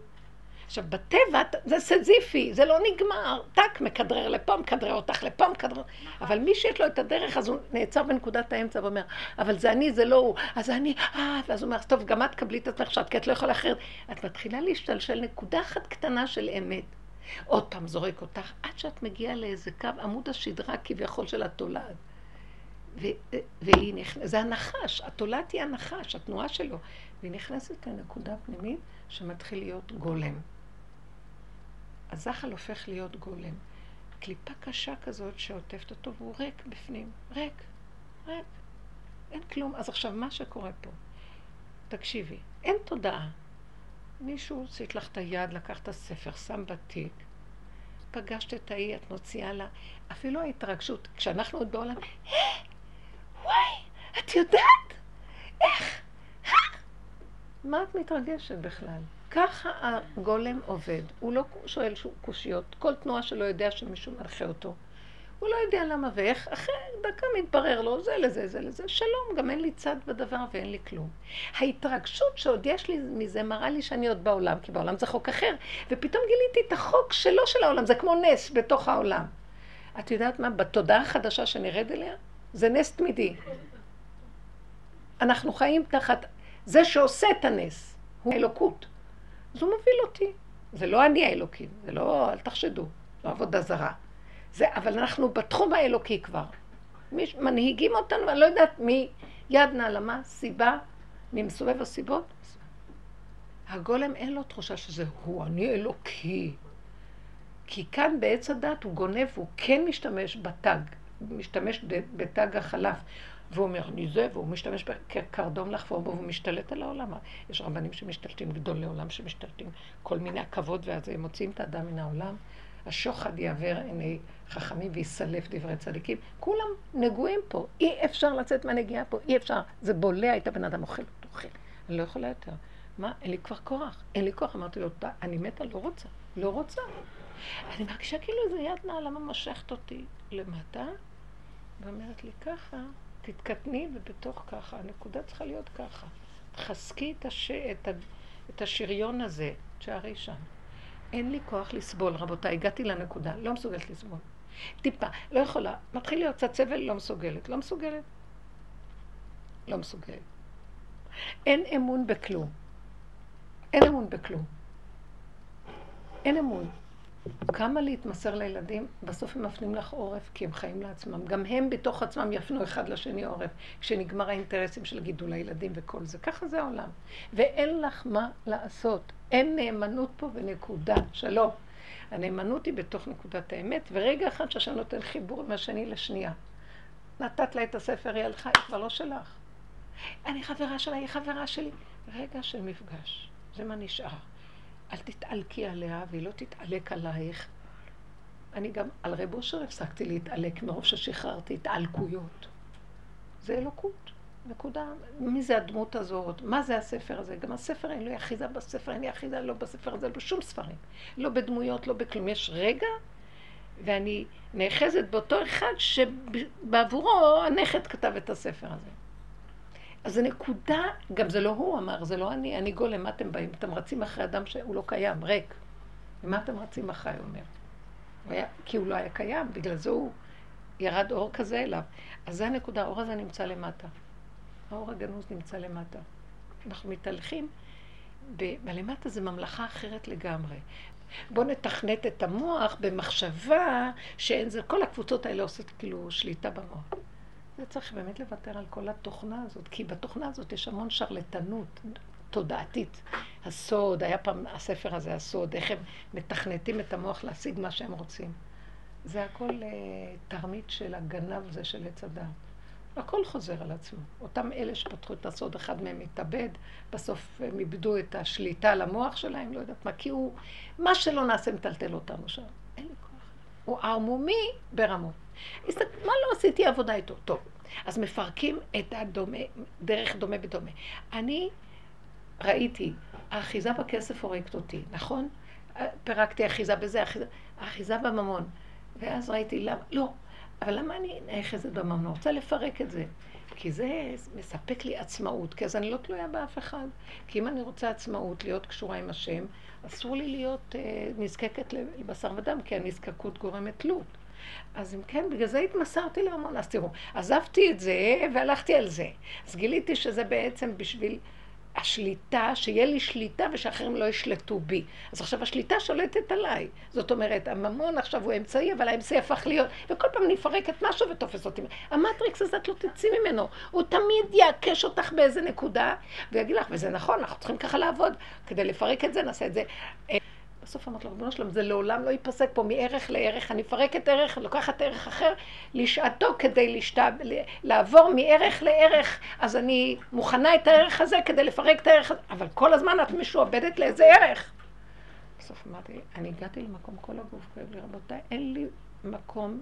עכשיו, בטבע זה סזיפי, זה לא נגמר. טק, מקדרר לפה, מקדרר אותך לפה, מקדרר... אבל מי שיש לו את הדרך, אז הוא נעצר בנקודת האמצע ואומר, אבל זה אני, זה לא הוא, אז אני... ואז הוא אומר, טוב, גם את קבלי את עצמך שאת, כי את לא יכולה אחרת. את מתחילה להשתלשל נקודה אחת קטנה של אמת. עוד פעם זורק אותך, עד שאת מגיעה לאיזה קו עמוד השדרה כביכול של התולעת. והיא נכנסת, זה הנחש, התולעת היא הנחש, התנועה שלו. והיא נכנסת לנקודה פנימית שמתחיל להיות גולם. הזחל הופך להיות גולם. קליפה קשה כזאת שעוטפת אותו והוא ריק בפנים. ריק. אין כלום. אז עכשיו מה שקורה פה? תקשיבי, אין תודעה. מישהו שיתלך את היד, לקח את הספר, שם בתיק, פגשת את ההיא, את מוציאה לה. אפילו ההתרגשות, כשאנחנו עוד בעולם, וואי, את יודעת? איך? מה את מתרגשת בכלל? ככה הגולם עובד, הוא לא שואל קושיות, כל תנועה שלא יודע שמישהו מנחה אותו. הוא לא יודע למה ואיך, אחרי דקה מתברר לו, זה לזה, זה לזה, שלום, גם אין לי צד בדבר ואין לי כלום. ההתרגשות שעוד יש לי מזה מראה לי שאני עוד בעולם, כי בעולם זה חוק אחר, ופתאום גיליתי את החוק שלא של העולם, זה כמו נס בתוך העולם. את יודעת מה? בתודעה החדשה שנרד אליה, זה נס תמידי. אנחנו חיים תחת זה שעושה את הנס, הוא האלוקות. אז הוא מוביל אותי. זה לא אני האלוקים, זה לא, אל תחשדו, לא עבודה זרה. זה, אבל אנחנו בתחום האלוקי כבר. מנהיגים אותנו, אני לא יודעת מי, יד נעלמה, סיבה, ממסובב הסיבות. הגולם אין לו תחושה שזה הוא, אני אלוקי. כי כאן בעץ הדת הוא גונב, הוא כן משתמש בתג, משתמש בתג החלף. והוא אומר, אני זה, והוא משתמש כקרדום לחפור בו, והוא משתלט על העולם. יש רבנים שמשתלטים, גדולי עולם שמשתלטים, כל מיני הכבוד, ואז הם מוצאים את האדם מן העולם. השוחד יעבר עיני חכמים ויסלף דברי צדיקים. כולם נגועים פה, אי אפשר לצאת מהנגיעה פה, אי אפשר. זה בולע את הבן אדם, אוכל. אני לא יכולה יותר. מה? אין לי כבר כוח. אין לי כוח. אמרתי לו, אני מתה, לא רוצה. אני מרגישה כאילו איזה יד נעלמה משכת אותי למטה, ואומרת לי ככה, תתקטני ובתוך ככה, הנקודה צריכה להיות ככה. תחזקי את השריון הזה, תשארי שם. אין לי כוח לסבול, רבותיי, הגעתי לנקודה, לא מסוגלת לסבול. טיפה, לא יכולה, מתחיל להיות קצת סבל, לא מסוגלת. אין אמון בכלום. אין אמון. כמה להתמסר לילדים, בסוף הם מפנים לך עורף, כי הם חיים לעצמם. גם הם בתוך עצמם יפנו אחד לשני עורף, כשנגמר האינטרסים של גידול הילדים וכל זה. ככה זה העולם. ואין לך מה לעשות. אין נאמנות פה ונקודה. שלום. הנאמנות היא בתוך נקודת האמת, ורגע אחד שהשם נותן חיבור מהשני לשנייה. נתת לה את הספר, היא הלכה, היא כבר לא שלך. אני חברה שלה, היא חברה שלי. רגע של מפגש. זה מה נשאר. אל תתעלקי עליה, והיא לא תתעלק עלייך. אני גם על רבי אושר הפסקתי להתעלק, מרוב ששחררתי התעלקויות. זה אלוקות, נקודה. מי זה הדמות הזאת? מה זה הספר הזה? גם הספר אין לי אחיזה בספר, אין לי אחיזה לא בספר הזה, בשום ספרים. לא בדמויות, לא בכלום. יש רגע, ואני נאחזת באותו אחד שבעבורו הנכד כתב את הספר הזה. אז זה נקודה, גם זה לא הוא אמר, זה לא אני, אני גולם, מה אתם באים? אתם רצים אחרי אדם שהוא לא קיים, ריק. ומה אתם רצים אחרי, הוא אומר? הוא היה, כי הוא לא היה קיים, בגלל זה הוא ירד אור כזה אליו. אז זה הנקודה, האור הזה נמצא למטה. האור הגנוז נמצא למטה. אנחנו מתהלכים, ולמטה זה ממלכה אחרת לגמרי. בוא נתכנת את המוח במחשבה שאין זה, כל הקבוצות האלה עושות כאילו שליטה במוח. זה צריך באמת לוותר על כל התוכנה הזאת, כי בתוכנה הזאת יש המון שרלטנות תודעתית. הסוד, היה פעם הספר הזה הסוד, איך הם מתכנתים את המוח להשיג מה שהם רוצים. זה הכל תרמית של הגנב זה של עץ הדת. הכל חוזר על עצמו. אותם אלה שפתחו את הסוד, אחד מהם מתאבד, בסוף הם איבדו את השליטה על המוח שלהם, לא יודעת מה, כי הוא, מה שלא נעשה מטלטל אותנו שם. אין לי כוח. הוא ערמומי ברמות. מה לא עשיתי עבודה איתו? טוב, אז מפרקים את הדומה, דרך דומה בדומה. אני ראיתי, האחיזה בכסף הורקת אותי, נכון? פרקתי אחיזה בזה, אחיזה בממון. ואז ראיתי, למה? לא, אבל למה אני נאחזת בממון? אני רוצה לפרק את זה. כי זה מספק לי עצמאות, כי אז אני לא תלויה באף אחד. כי אם אני רוצה עצמאות, להיות קשורה עם השם, אסור לי להיות נזקקת לבשר ודם, כי הנזקקות גורמת תלות. אז אם כן, בגלל זה התמסרתי להמון, אז תראו, עזבתי את זה והלכתי על זה. אז גיליתי שזה בעצם בשביל השליטה, שיהיה לי שליטה ושאחרים לא ישלטו בי. אז עכשיו השליטה שולטת עליי. זאת אומרת, הממון עכשיו הוא אמצעי, אבל האמצעי הפך להיות, וכל פעם נפרק את משהו ותופס אותי. המטריקס הזה את לא תצאי ממנו, הוא תמיד יעקש אותך באיזה נקודה, ויגיד לך, וזה נכון, אנחנו צריכים ככה לעבוד, כדי לפרק את זה, נעשה את זה. בסוף אמרת לו, רבונו שלום, זה לעולם לא ייפסק פה מערך לערך, אני מפרקת ערך, לוקחת ערך אחר, לשעתו כדי לעבור מערך לערך, אז אני מוכנה את הערך הזה כדי לפרק את הערך הזה, אבל כל הזמן את משועבדת לאיזה ערך. בסוף אמרתי, אני הגעתי למקום כל הגוף, כואב לי רבותיי, אין לי מקום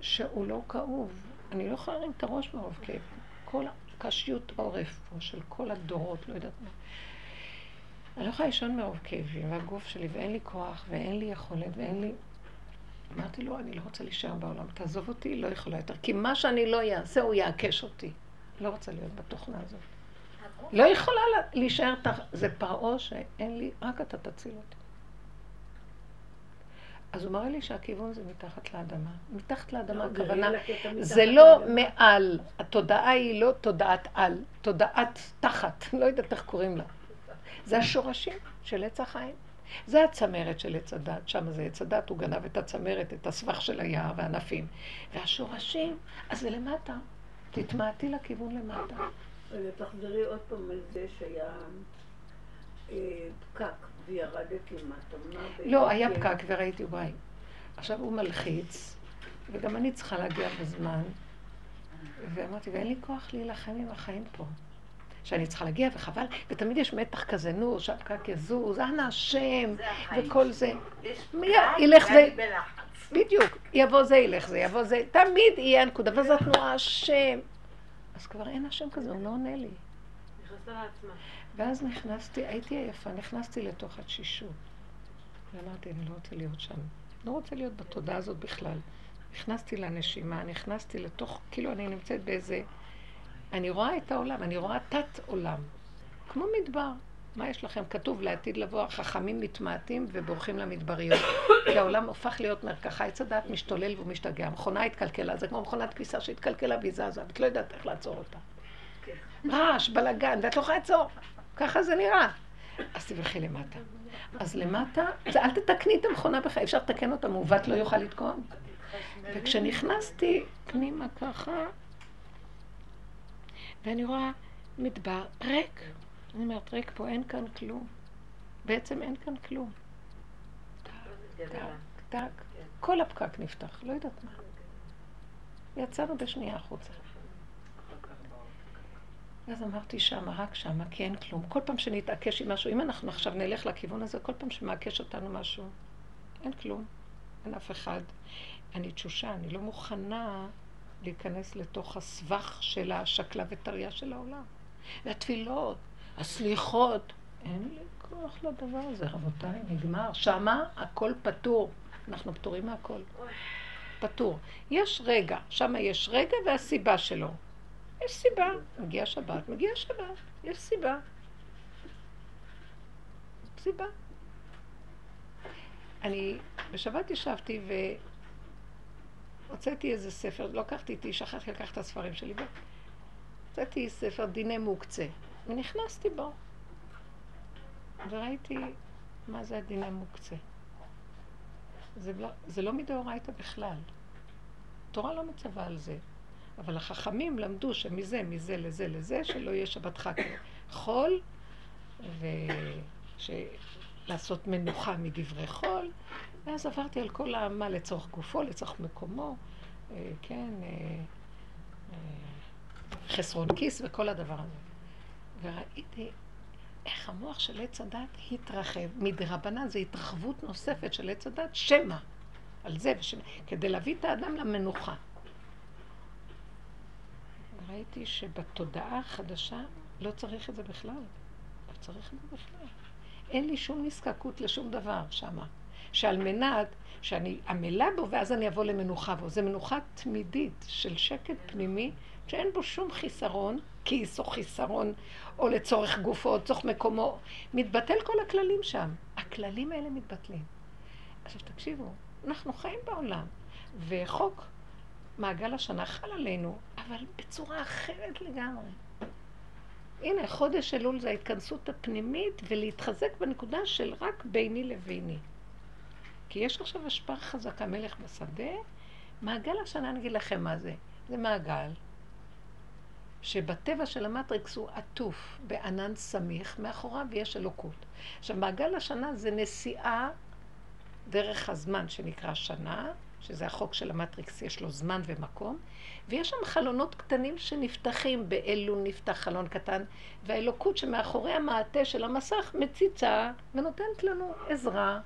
שהוא לא כאוב, אני לא יכולה להרים את הראש מרוב כאב, כל קשיות עורף פה של כל הדורות, לא יודעת מה. אני לא יכולה לישון מרוב כאבים, והגוף שלי, ואין לי כוח, ואין לי יכולת, ואין לי... אמרתי לו, אני לא רוצה להישאר בעולם, תעזוב אותי, לא יכולה יותר, כי מה שאני לא אעשה, הוא יעקש אותי. לא רוצה להיות בתוכנה הזאת. לא יכולה להישאר, זה פרעה שאין לי, רק אתה תציל אותי. אז הוא מראה לי שהכיוון זה מתחת לאדמה. מתחת לאדמה הכוונה, זה לא מעל, התודעה היא לא תודעת על, תודעת תחת, לא יודעת איך קוראים לה. זה השורשים של עץ החיים. זה הצמרת של עץ הדת, שם זה עץ הדת, הוא גנב את הצמרת, את הסבך של היער והענפים. והשורשים, אז זה למטה, תתמעתי לכיוון למטה. ותחזרי עוד פעם על זה שהיה פקק וירדת למטה. לא, היה פקק וראיתי, וואי. עכשיו הוא מלחיץ, וגם אני צריכה להגיע בזמן, ואמרתי, ואין לי כוח להילחם עם החיים פה. שאני צריכה להגיע וחבל, ותמיד יש מתח כזה, נו, שהפקק יזוז, אנא השם, וכל זה. יש פקק, ילך זה, בדיוק, יבוא זה, ילך זה, יבוא זה, תמיד יהיה הנקודה, וזה תנועה השם. אז כבר אין השם כזה, הוא לא עונה לי. נכנסה לעצמה. ואז נכנסתי, הייתי עייפה, נכנסתי לתוך התשישות. ואמרתי, אני לא רוצה להיות שם, לא רוצה להיות בתודעה הזאת בכלל. נכנסתי לנשימה, נכנסתי לתוך, כאילו אני נמצאת באיזה... אני רואה את העולם, אני רואה תת עולם, כמו מדבר. מה יש לכם? כתוב לעתיד לבוא, חכמים מתמעטים ובורחים למדבריות. כי העולם הופך להיות מרקחה, עץ הדעת משתולל ומשתגע. המכונה התקלקלה, זה כמו מכונת כביסה שהתקלקלה ביזזה, ואת לא יודעת איך לעצור אותה. רעש, בלגן, ואת לא יכולה לעצור. ככה זה נראה. אז תברכי למטה. אז למטה, אל תתקני את המכונה בך, אפשר לתקן אותה, מעוות לא יוכל לתקון. וכשנכנסתי פנימה ככה, ואני רואה מדבר ריק. אני אומרת, ריק פה, אין כאן כלום. בעצם אין כאן כלום. טק, טק, כל הפקק נפתח, לא יודעת מה. יצאנו בשנייה החוצה. אז אמרתי שמה, רק שמה, כי אין כלום. כל פעם שנתעקש עם משהו, אם אנחנו עכשיו נלך לכיוון הזה, כל פעם שמעקש אותנו משהו, אין כלום, אין אף אחד. אני תשושה, אני לא מוכנה להיכנס לתוך הסבך של השקלה וטריה של העולם. והתפילות, הסליחות, אין לי כוח לדבר הזה, רבותיי, נגמר. שמה, הכל פטור. אנחנו פטורים מהכל. פטור. יש רגע, שמה יש רגע והסיבה שלו. יש סיבה, מגיע שבת, יש סיבה. סיבה. אני בשבת ישבתי והוצאתי איזה ספר, לוקחתי איתי, שכחתי לקחת את הספרים שלי, הוצאתי ספר דיני מוקצה, ונכנסתי בו. וראיתי מה זה הדיני מוקצה. זה לא מדאורייתא בכלל. התורה לא מצווה על זה. אבל החכמים למדו שמזה, לזה, שלא יהיה שבת חג חול, ולעשות מנוחה מדברי חול, ואז עברתי על כל העמה לצורך גופו, לצורך מקומו, כן, חסרון כיס וכל הדבר הזה. וראיתי איך המוח של עץ הדת התרחב, מדרבנן זה התרחבות נוספת של עץ הדת, שמה, על זה ושמה, כדי להביא את האדם למנוחה. ראיתי שבתודעה החדשה לא צריך את זה בכלל. לא צריך את זה בכלל. אין לי שום נזקקות לשום דבר שמה. שעל מנת שאני עמלה בו ואז אני אבוא למנוחה בו. זה מנוחה תמידית של שקט פנימי שאין בו שום חיסרון, כיס או חיסרון או לצורך גופו או לצורך מקומו. מתבטל כל הכללים שם. הכללים האלה מתבטלים. עכשיו תקשיבו, אנחנו חיים בעולם וחוק מעגל השנה חל עלינו, אבל בצורה אחרת לגמרי. הנה, חודש אלול זה ההתכנסות הפנימית ולהתחזק בנקודה של רק ביני לביני. כי יש עכשיו השפעה חזקה, מלך בשדה, מעגל השנה, נגיד לכם מה זה. זה מעגל שבטבע של המטריקס הוא עטוף בענן סמיך, מאחוריו יש אלוקות. עכשיו, מעגל השנה זה נסיעה דרך הזמן שנקרא שנה, שזה החוק של המטריקס, יש לו זמן ומקום, ויש שם חלונות קטנים שנפתחים, באלו נפתח חלון קטן, והאלוקות שמאחורי המעטה של המסך מציצה ונותנת לנו עזרה.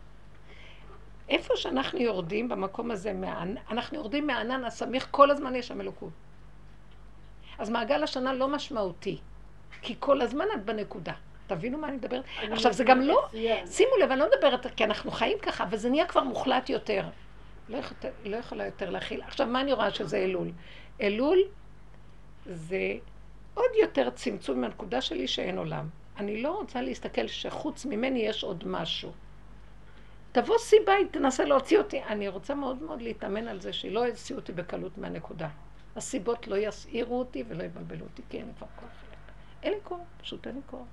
איפה שאנחנו יורדים במקום הזה, אנחנו יורדים מהענן הסמיך, כל הזמן יש שם אלוקות. אז מעגל השנה לא משמעותי, כי כל הזמן את בנקודה. תבינו מה אני מדברת? עכשיו זה גם לא, שימו לב, אני לא מדברת, כי אנחנו חיים ככה, וזה נהיה כבר מוחלט יותר. לא יכולה יותר להכיל. עכשיו, מה אני רואה שזה אלול? אלול זה עוד יותר צמצום מהנקודה שלי שאין עולם. אני לא רוצה להסתכל שחוץ ממני יש עוד משהו. תבוא סיבה, היא תנסה להוציא אותי. אני רוצה מאוד מאוד להתאמן על זה שהיא לא יוציאו אותי בקלות מהנקודה. הסיבות לא יסעירו אותי ולא יבלבלו אותי, כי אין כבר כוח. אין לי כוח, פשוט אין לי כוח.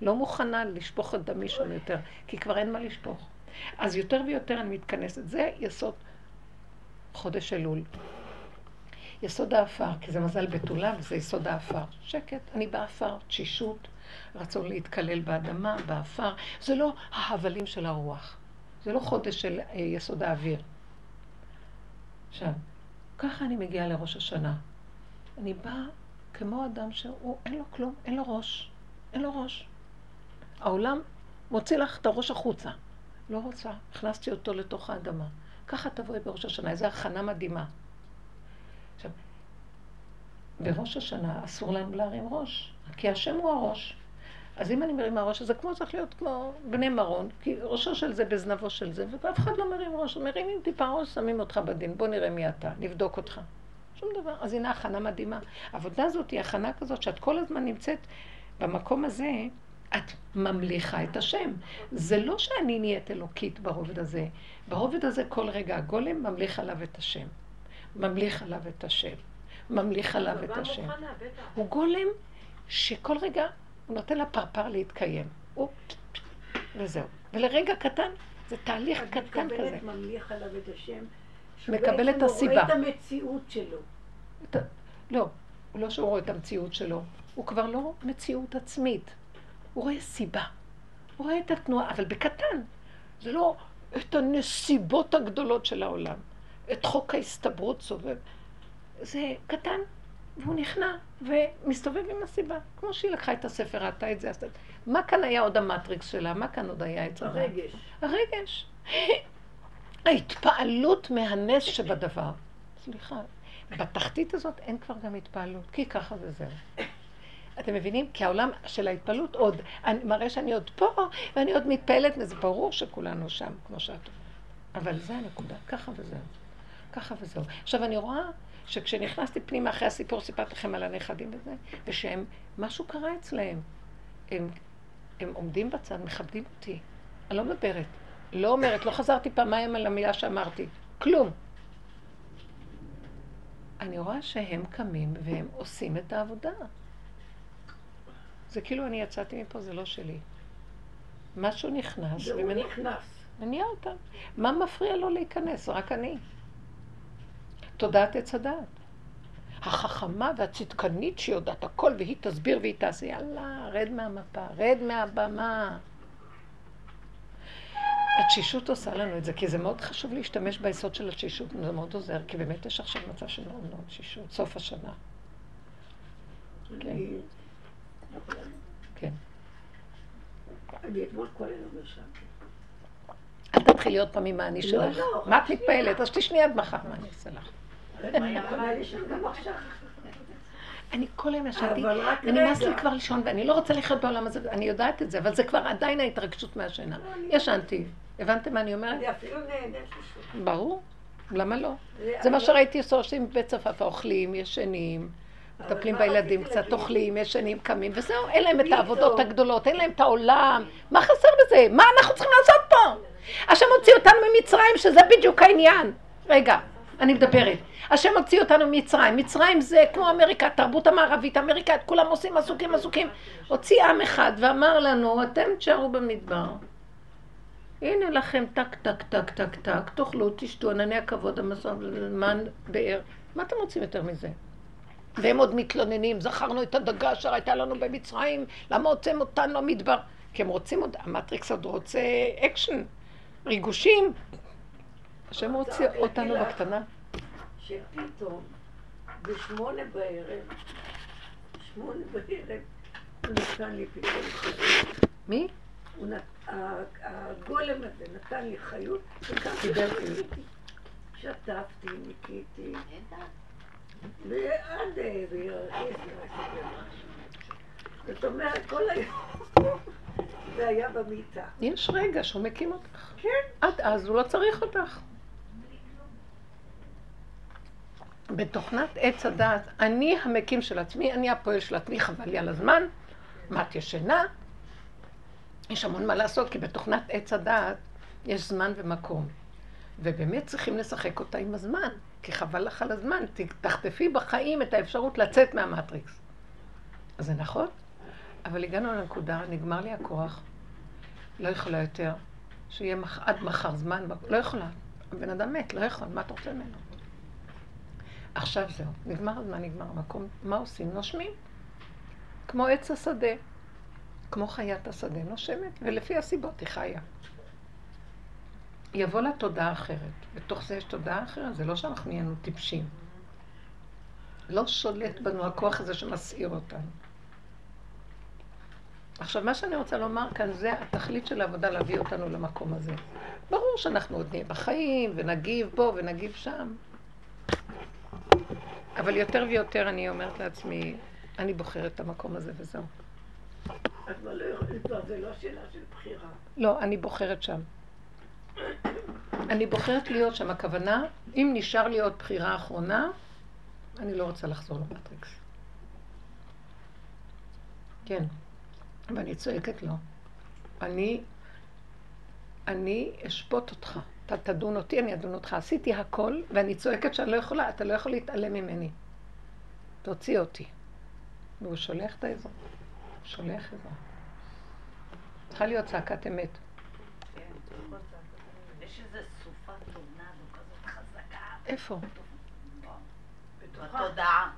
לא מוכנה לשפוך את דמי שם יותר, כי כבר אין מה לשפוך. אז יותר ויותר אני מתכנסת. זה יסוד חודש אלול. יסוד האפר, כי זה מזל בתולה, וזה יסוד האפר. שקט, אני באפר, תשישות, רצון להתקלל באדמה, באפר. זה לא ההבלים של הרוח. זה לא חודש של יסוד האוויר. עכשיו, ככה אני מגיעה לראש השנה. אני באה כמו אדם שהוא, אין לו כלום, אין לו ראש. אין לו ראש. העולם מוציא לך את הראש החוצה. לא רוצה, הכנסתי אותו לתוך האדמה. ככה תבואי בראש השנה, איזו הכנה מדהימה. עכשיו, בראש השנה אסור לנו להרים ראש, כי השם הוא הראש. אז אם אני מרים הראש, זה כמו צריך להיות כמו בני מרון, כי ראשו של זה בזנבו של זה, ואף אחד לא מרים ראש. מרימים טיפה ראש, שמים אותך בדין, בוא נראה מי אתה, נבדוק אותך. שום דבר. אז הנה הכנה מדהימה. העבודה הזאת היא הכנה כזאת, שאת כל הזמן נמצאת במקום הזה, את ממליכה את השם. זה לא שאני נהיית אלוקית ברובד הזה. ברובד הזה כל רגע הגולם ממליך עליו את השם. ממליך עליו את השם. ממליך עליו את השם. הוא גולם שכל רגע הוא נותן לפרפר להתקיים. וזהו. ולרגע קטן, זה תהליך קטן כזה. את מקבלת ממליך עליו את השם. מקבלת את הסיבה. הוא רואה את המציאות שלו. לא, הוא לא שהוא רואה את המציאות שלו. הוא כבר לא מציאות עצמית. הוא רואה סיבה. הוא רואה את התנועה, אבל בקטן. זה לא את הנסיבות הגדולות של העולם. את חוק ההסתברות סובב. זה קטן, והוא נכנע, ומסתובב עם הסיבה. כמו שהיא לקחה את הספר, ראתה את זה. מה כאן היה עוד המטריקס שלה? מה כאן עוד היה את הרע? הרגש. הרגש. ההתפעלות מהנס שבדבר. סליחה. בתחתית הזאת אין כבר גם התפעלות, כי ככה זה זהו. אתם מבינים? כי העולם של ההתפעלות עוד, מראה שאני עוד פה, ואני עוד מתפעלת, וזה ברור שכולנו שם, כמו שאת אומרת. אבל זה הנקודה, ככה וזהו. ככה וזהו. עכשיו אני רואה שכשנכנסתי פנימה אחרי הסיפור, סיפרת לכם על הנכדים וזה, ושהם, משהו קרה אצלהם. הם עומדים בצד, מכבדים אותי. אני לא מדברת. לא אומרת, לא חזרתי פעמיים על המילה שאמרתי. כלום. אני רואה שהם קמים והם עושים את העבודה. זה כאילו אני יצאתי מפה, זה לא שלי. משהו נכנס. זה הוא נכנס. מניע אותם. מה מפריע לו להיכנס? רק אני. תודעת עץ הדעת. החכמה והצדקנית שיודעת הכל, והיא תסביר והיא תעשה. יאללה, רד מהמפה, רד מהבמה. התשישות עושה לנו את זה, כי זה מאוד חשוב להשתמש ביסוד של התשישות, זה מאוד עוזר, כי באמת יש עכשיו מצב שלנו, לא תשישות, סוף השנה. כן. אני אתמול כל היום ישבתי. אל תתחיל להיות פעמים מה אני שלך. מה את מתפעלת? אז תשני עד מחר מה אני אעשה לך. אני כל היום ישבתי, ונמאס לי כבר לישון, ואני לא רוצה לחיות בעולם הזה, אני יודעת את זה, אבל זה כבר עדיין ההתרגשות מהשינה. ישנתי. הבנתם מה אני אומרת? אני אפילו נהנית לישון. ברור. למה לא? זה מה שראיתי שעושים בבית צפפה, אוכלים, ישנים, מטפלים בילדים קצת, אוכלים, ישנים, קמים, וזהו, אין להם את העבודות הגדולות, אין להם את העולם. מה חסר בזה? מה אנחנו צריכים לעשות פה? השם הוציא אותנו ממצרים, שזה בדיוק העניין. רגע. אני מדברת. השם הוציא אותנו ממצרים. מצרים זה כמו אמריקה, התרבות המערבית, אמריקה, את כולם עושים עסוקים. הוציא עם אחד ואמר לנו, אתם תשארו במדבר. הנה לכם טק, תאכלו, תשתו, ענני הכבוד, המזמן, באר. מה אתם רוצים יותר מזה? והם עוד מתלוננים, זכרנו את הדגה שהייתה לנו במצרים, למה הוצאים אותנו המדבר? כי הם רוצים עוד, המטריקס עוד רוצה אקשן, ריגושים. השם הוציא אותנו בקטנה. שפתאום בשמונה בערב, הוא נתן לי פתאום. מי? הגולם הזה נתן לי חיות, וקמתי, שתפתי, ניקיתי, ועד זאת אומרת, כל היום זה היה במיטה. יש רגע שהוא מקים אותך. כן. עד אז הוא לא צריך אותך. בתוכנת עץ הדעת, אני המקים של עצמי, אני הפועל של עצמי, חבל לי על הזמן, מה את ישנה? יש המון מה לעשות, כי בתוכנת עץ הדעת יש זמן ומקום. ובאמת צריכים לשחק אותה עם הזמן, כי חבל לך על הזמן, תחטפי בחיים את האפשרות לצאת מהמטריקס. אז זה נכון? אבל הגענו לנקודה, נגמר לי הכוח, לא יכולה יותר, שיהיה עד מחר זמן, לא יכולה, הבן אדם מת, לא יכול, מה אתה רוצה ממנו? עכשיו זהו, נגמר הזמן, נגמר המקום, מה עושים? נושמים, כמו עץ השדה, כמו חיית השדה נושמת, ולפי הסיבות היא חיה. יבוא לה תודעה אחרת, בתוך זה יש תודעה אחרת, זה לא שאנחנו נהיינו טיפשים. לא שולט בנו הכוח הזה שמסעיר אותנו. עכשיו, מה שאני רוצה לומר כאן, זה התכלית של העבודה להביא אותנו למקום הזה. ברור שאנחנו עוד נהיה בחיים, ונגיב בו, ונגיב שם. אבל יותר ויותר אני אומרת לעצמי, אני בוחרת את המקום הזה וזהו. אבל לא, זה לא שאלה של בחירה. לא, אני בוחרת שם. אני בוחרת להיות שם. הכוונה, אם נשאר לי עוד בחירה האחרונה, אני לא רוצה לחזור למטריקס. כן. ואני צועקת לו, אני אשפוט אותך, אתה תדון אותי, אני אדון אותך, עשיתי הכל, ואני צועקת שאני לא יכולה, אתה לא יכול להתעלם ממני, תוציא אותי. והוא שולח את האזור, שולח אזור. צריכה להיות צעקת אמת. יש איזו סופה טורנדו כזאת חזקה. איפה? בתודעה.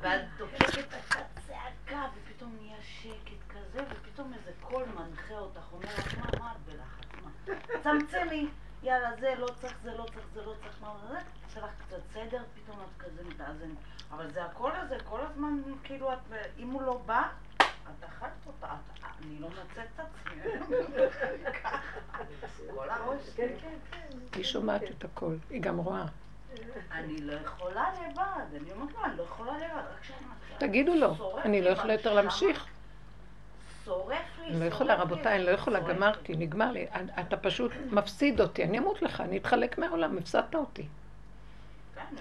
ואת דופקת את הצעקה ופתאום נהיה שקט כזה ופתאום איזה קול מנחה אותך, אומר לך מה את בלחץ, מה? צמצה לי, יאללה זה לא צריך, זה לא צריך, זה לא צריך, מה זה? עושה לך קצת סדר, פתאום את כזה מתאזן. אבל זה הכל הזה, כל הזמן כאילו את, אם הוא לא בא, את אכלת אותה, אני לא מצאת את עצמי. כל הראש, כן, כן, כן. היא שומעת את הכל, היא גם רואה. אני לא יכולה לבד, אני אומרת מה, אני לא יכולה לבד, רק שאני מצאת. תגידו לו, אני לא יכולה יותר להמשיך. שורף לי, אני לא יכולה, רבותיי, אני לא יכולה, גמרתי, נגמר לי. אתה פשוט מפסיד אותי, אני אמות לך, אני אתחלק מהעולם, הפסדת אותי.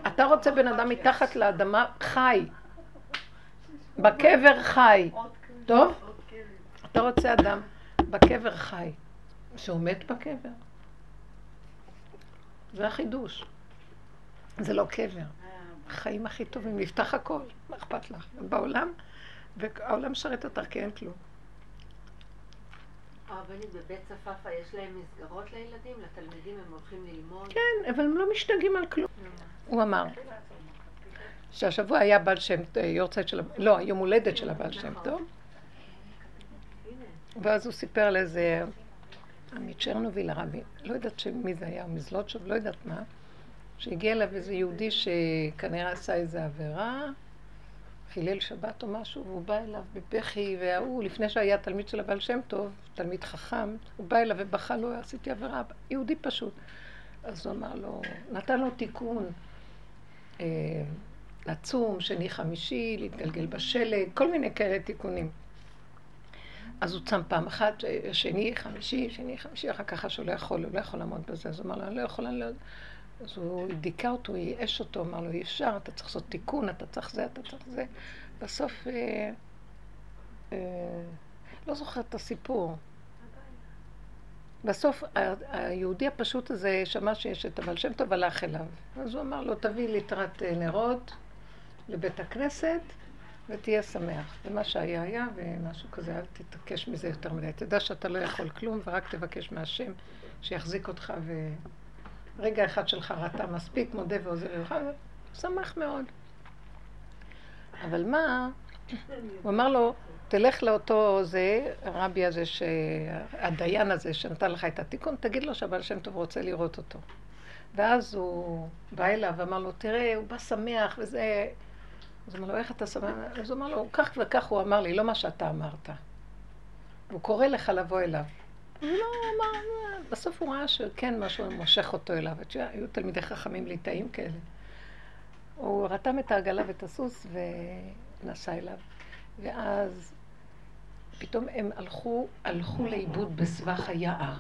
אתה רוצה בן אדם מתחת לאדמה חי, בקבר חי, טוב? אתה רוצה אדם בקבר חי, שהוא מת בקבר. זה החידוש. זה לא קבר. החיים הכי טובים, נפתח הכל, מה אכפת לך? בעולם, והעולם שרת אותך, כי אין כלום. הרבנים בבית צפפה יש להם מסגרות לילדים, לתלמידים הם הולכים ללמוד. כן, אבל הם לא משתגעים על כלום. הוא אמר שהשבוע היה בעל שם, יורצייט של, לא, היום הולדת של הבעל שם טוב. ואז הוא סיפר על איזה עמית צ'רנוביל הרבי, לא יודעת מי זה היה, מזלוטשוב, לא יודעת מה, שהגיע אליו איזה יהודי שכנראה עשה איזה עבירה, חילל שבת או משהו, והוא בא אליו בבכי, והוא, לפני שהיה תלמיד של הבעל שם טוב, תלמיד חכם, הוא בא אליו ובכה לו, עשיתי עבירה, יהודי פשוט. אז הוא אמר לו, נתן לו תיקון לצום, שני חמישי, להתגלגל בשלג, כל מיני כאלה תיקונים. אז הוא צם פעם אחת, שני חמישי, אחר ככה שהוא לא יכול לעמוד בזה, אז הוא אמר לו, אני לא יכול, אז הוא דיקה אותו, ייאש אותו, אמר לו, אי אפשר, אתה צריך לעשות תיקון, אתה צריך זה. בסוף, לא זוכרת את הסיפור. בסוף, היהודי הפשוט הזה שמע שיש את הבעל שם טוב, הלך אליו. אז הוא אמר לו, תביא ליטרת נרות לבית הכנסת ותהיה שמח. ומה שהיה היה, ומשהו כזה, אל תתעקש מזה יותר מדי. תדע שאתה לא יכול כלום, ורק תבקש מהשם שיחזיק אותך ו... רגע אחד שלך ראתה מספיק, מודה ועוזר לך, שמח מאוד. אבל מה? הוא אמר לו, תלך לאותו זה, הרבי הזה, הדיין הזה שנתן לך את התיקון, תגיד לו שהבעל שם טוב רוצה לראות אותו. ואז הוא בא אליו ואמר לו, תראה, הוא בא שמח וזה... אז הוא אמר לו, איך אתה שמח? אז הוא אמר לו, כך וכך הוא אמר לי, לא מה שאתה אמרת. הוא קורא לך לבוא אליו. לא, מה, בסוף הוא ראה שכן משהו מושך אותו אליו, היו תלמידי חכמים ליטאים כאלה. הוא רתם את העגלה ואת הסוס ונסע אליו, ואז פתאום הם הלכו לאיבוד בסבך היער.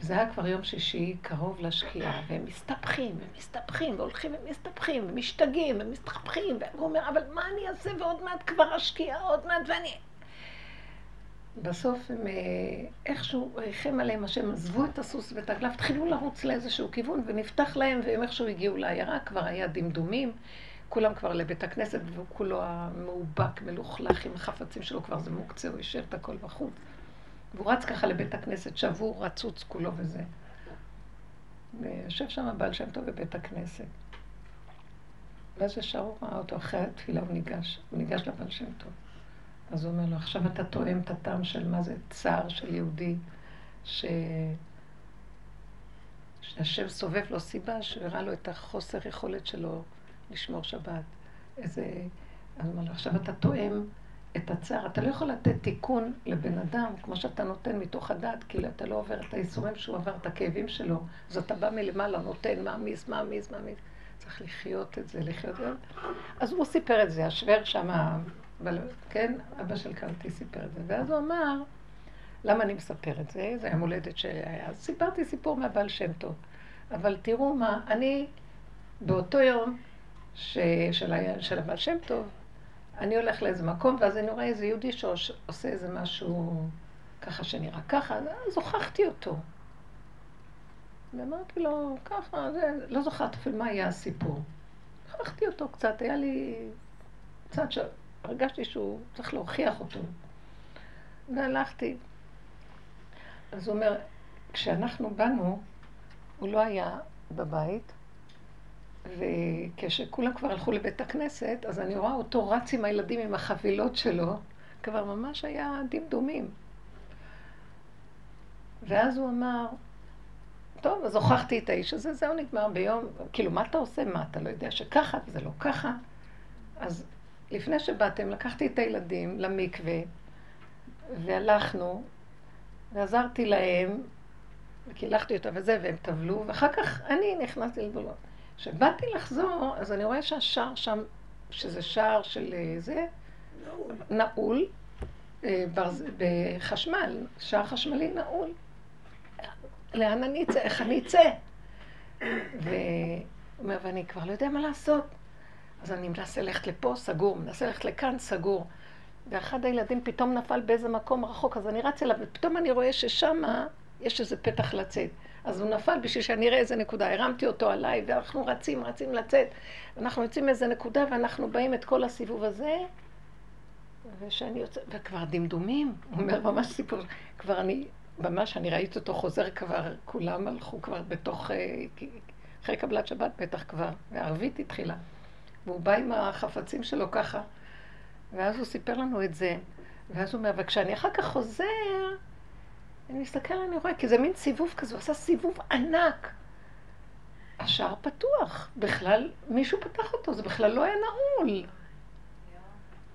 זה היה כבר יום שישי קרוב לשקיעה, והם מסתפחים, והולכים ומסתפחים, ומשתגעים, ומסתפחים, והוא אומר, אבל מה אני אעשה ועוד מעט כבר השקיעה, עוד מעט ואני... בסוף הם איכשהו ריחם עליהם, השם עזבו את הסוס ואת הגלב, התחילו לרוץ לאיזשהו כיוון ונפתח להם, והם איכשהו הגיעו לעיירה, כבר היה דמדומים, כולם כבר לבית הכנסת, וכולו המאובק, מלוכלך עם החפצים שלו, כבר זה מוקצה, הוא השאיר את הכל בחוץ. והוא רץ ככה לבית הכנסת, שבור, רצוץ כולו וזה. ויושב שם הבעל שם טוב בבית הכנסת. ואז ישר הוא ראה אותו, אחרי התפילה הוא ניגש לבעל שם טוב. אז הוא אומר לו, עכשיו אתה תואם את הטעם של מה זה צער של יהודי, שהשם סובב לו סיבה, שהראה לו את החוסר יכולת שלו לשמור שבת. אז הוא אומר לו, עכשיו אתה תואם את הצער, אתה לא יכול לתת תיקון לבן אדם, כמו שאתה נותן מתוך הדעת, כי אתה לא עובר את האיסורים שהוא עבר, את הכאבים שלו, אז אתה בא מלמעלה, נותן, מעמיס. צריך לחיות את זה, אז הוא סיפר את זה, השוור שמה... אבל כן, אבא של קלטי סיפר את זה, ואז הוא אמר, למה אני מספר את זה? זה היה מולדת שהיה, אז סיפרתי סיפור מהבעל שם טוב. אבל תראו מה, אני באותו יום של הבעל שם טוב, אני הולך לאיזה מקום, ואז אני רואה איזה יהודי שעושה איזה משהו ככה שנראה ככה, אז הוכחתי אותו. ואמרתי לו, ככה, לא זוכרת אפילו מה היה הסיפור. הוכחתי אותו קצת, היה לי קצת שהרגשתי שהוא צריך להוכיח אותו. והלכתי. אז הוא אומר, כשאנחנו באנו, הוא לא היה בבית, וכשכולם כבר הלכו לבית הכנסת, אז אני רואה אותו רץ עם הילדים עם החבילות שלו, כבר ממש היה דמדומים. ואז הוא אמר, טוב, אז הוכחתי את האיש הזה, זהו נגמר ביום, כאילו מה אתה עושה, מה אתה לא יודע שככה, וזה לא ככה. אז לפני שבאתם, לקחתי את הילדים למקווה, והלכנו, ועזרתי להם, וקילחתי אותה וזה, והם טבלו, ואחר כך אני נכנסתי לבולות. כשבאתי לחזור, אז אני רואה שהשער שם, שזה שער של זה, נעול, בחשמל, שער חשמלי נעול. לאן אני אצא? איך אני אצא? ואני כבר לא יודע מה לעשות. אז אני מנסה ללכת לפה, סגור, מנסה ללכת לכאן, סגור. ואחד הילדים פתאום נפל באיזה מקום רחוק, אז אני רצה אליו, ופתאום אני רואה ששמה יש איזה פתח לצאת. אז הוא נפל בשביל שאני אראה איזה נקודה. הרמתי אותו עליי, ואנחנו רצים לצאת. אנחנו יוצאים איזה נקודה, ואנחנו באים את כל הסיבוב הזה, ושאני יוצא, וכבר דמדומים. הוא אומר ממש סיפור, כבר אני, ממש אני ראיתי אותו חוזר כבר, כולם הלכו כבר בתוך, אחרי קבלת שבת בטח כבר, והערבית התחילה. והוא בא עם החפצים שלו ככה, ואז הוא סיפר לנו את זה, ואז הוא אומר, וכשאני אחר כך חוזר, אני מסתכל, אני רואה, כי זה מין סיבוב כזה, הוא עשה סיבוב ענק. השער פתוח, בכלל מישהו פתח אותו, זה בכלל לא היה נעול.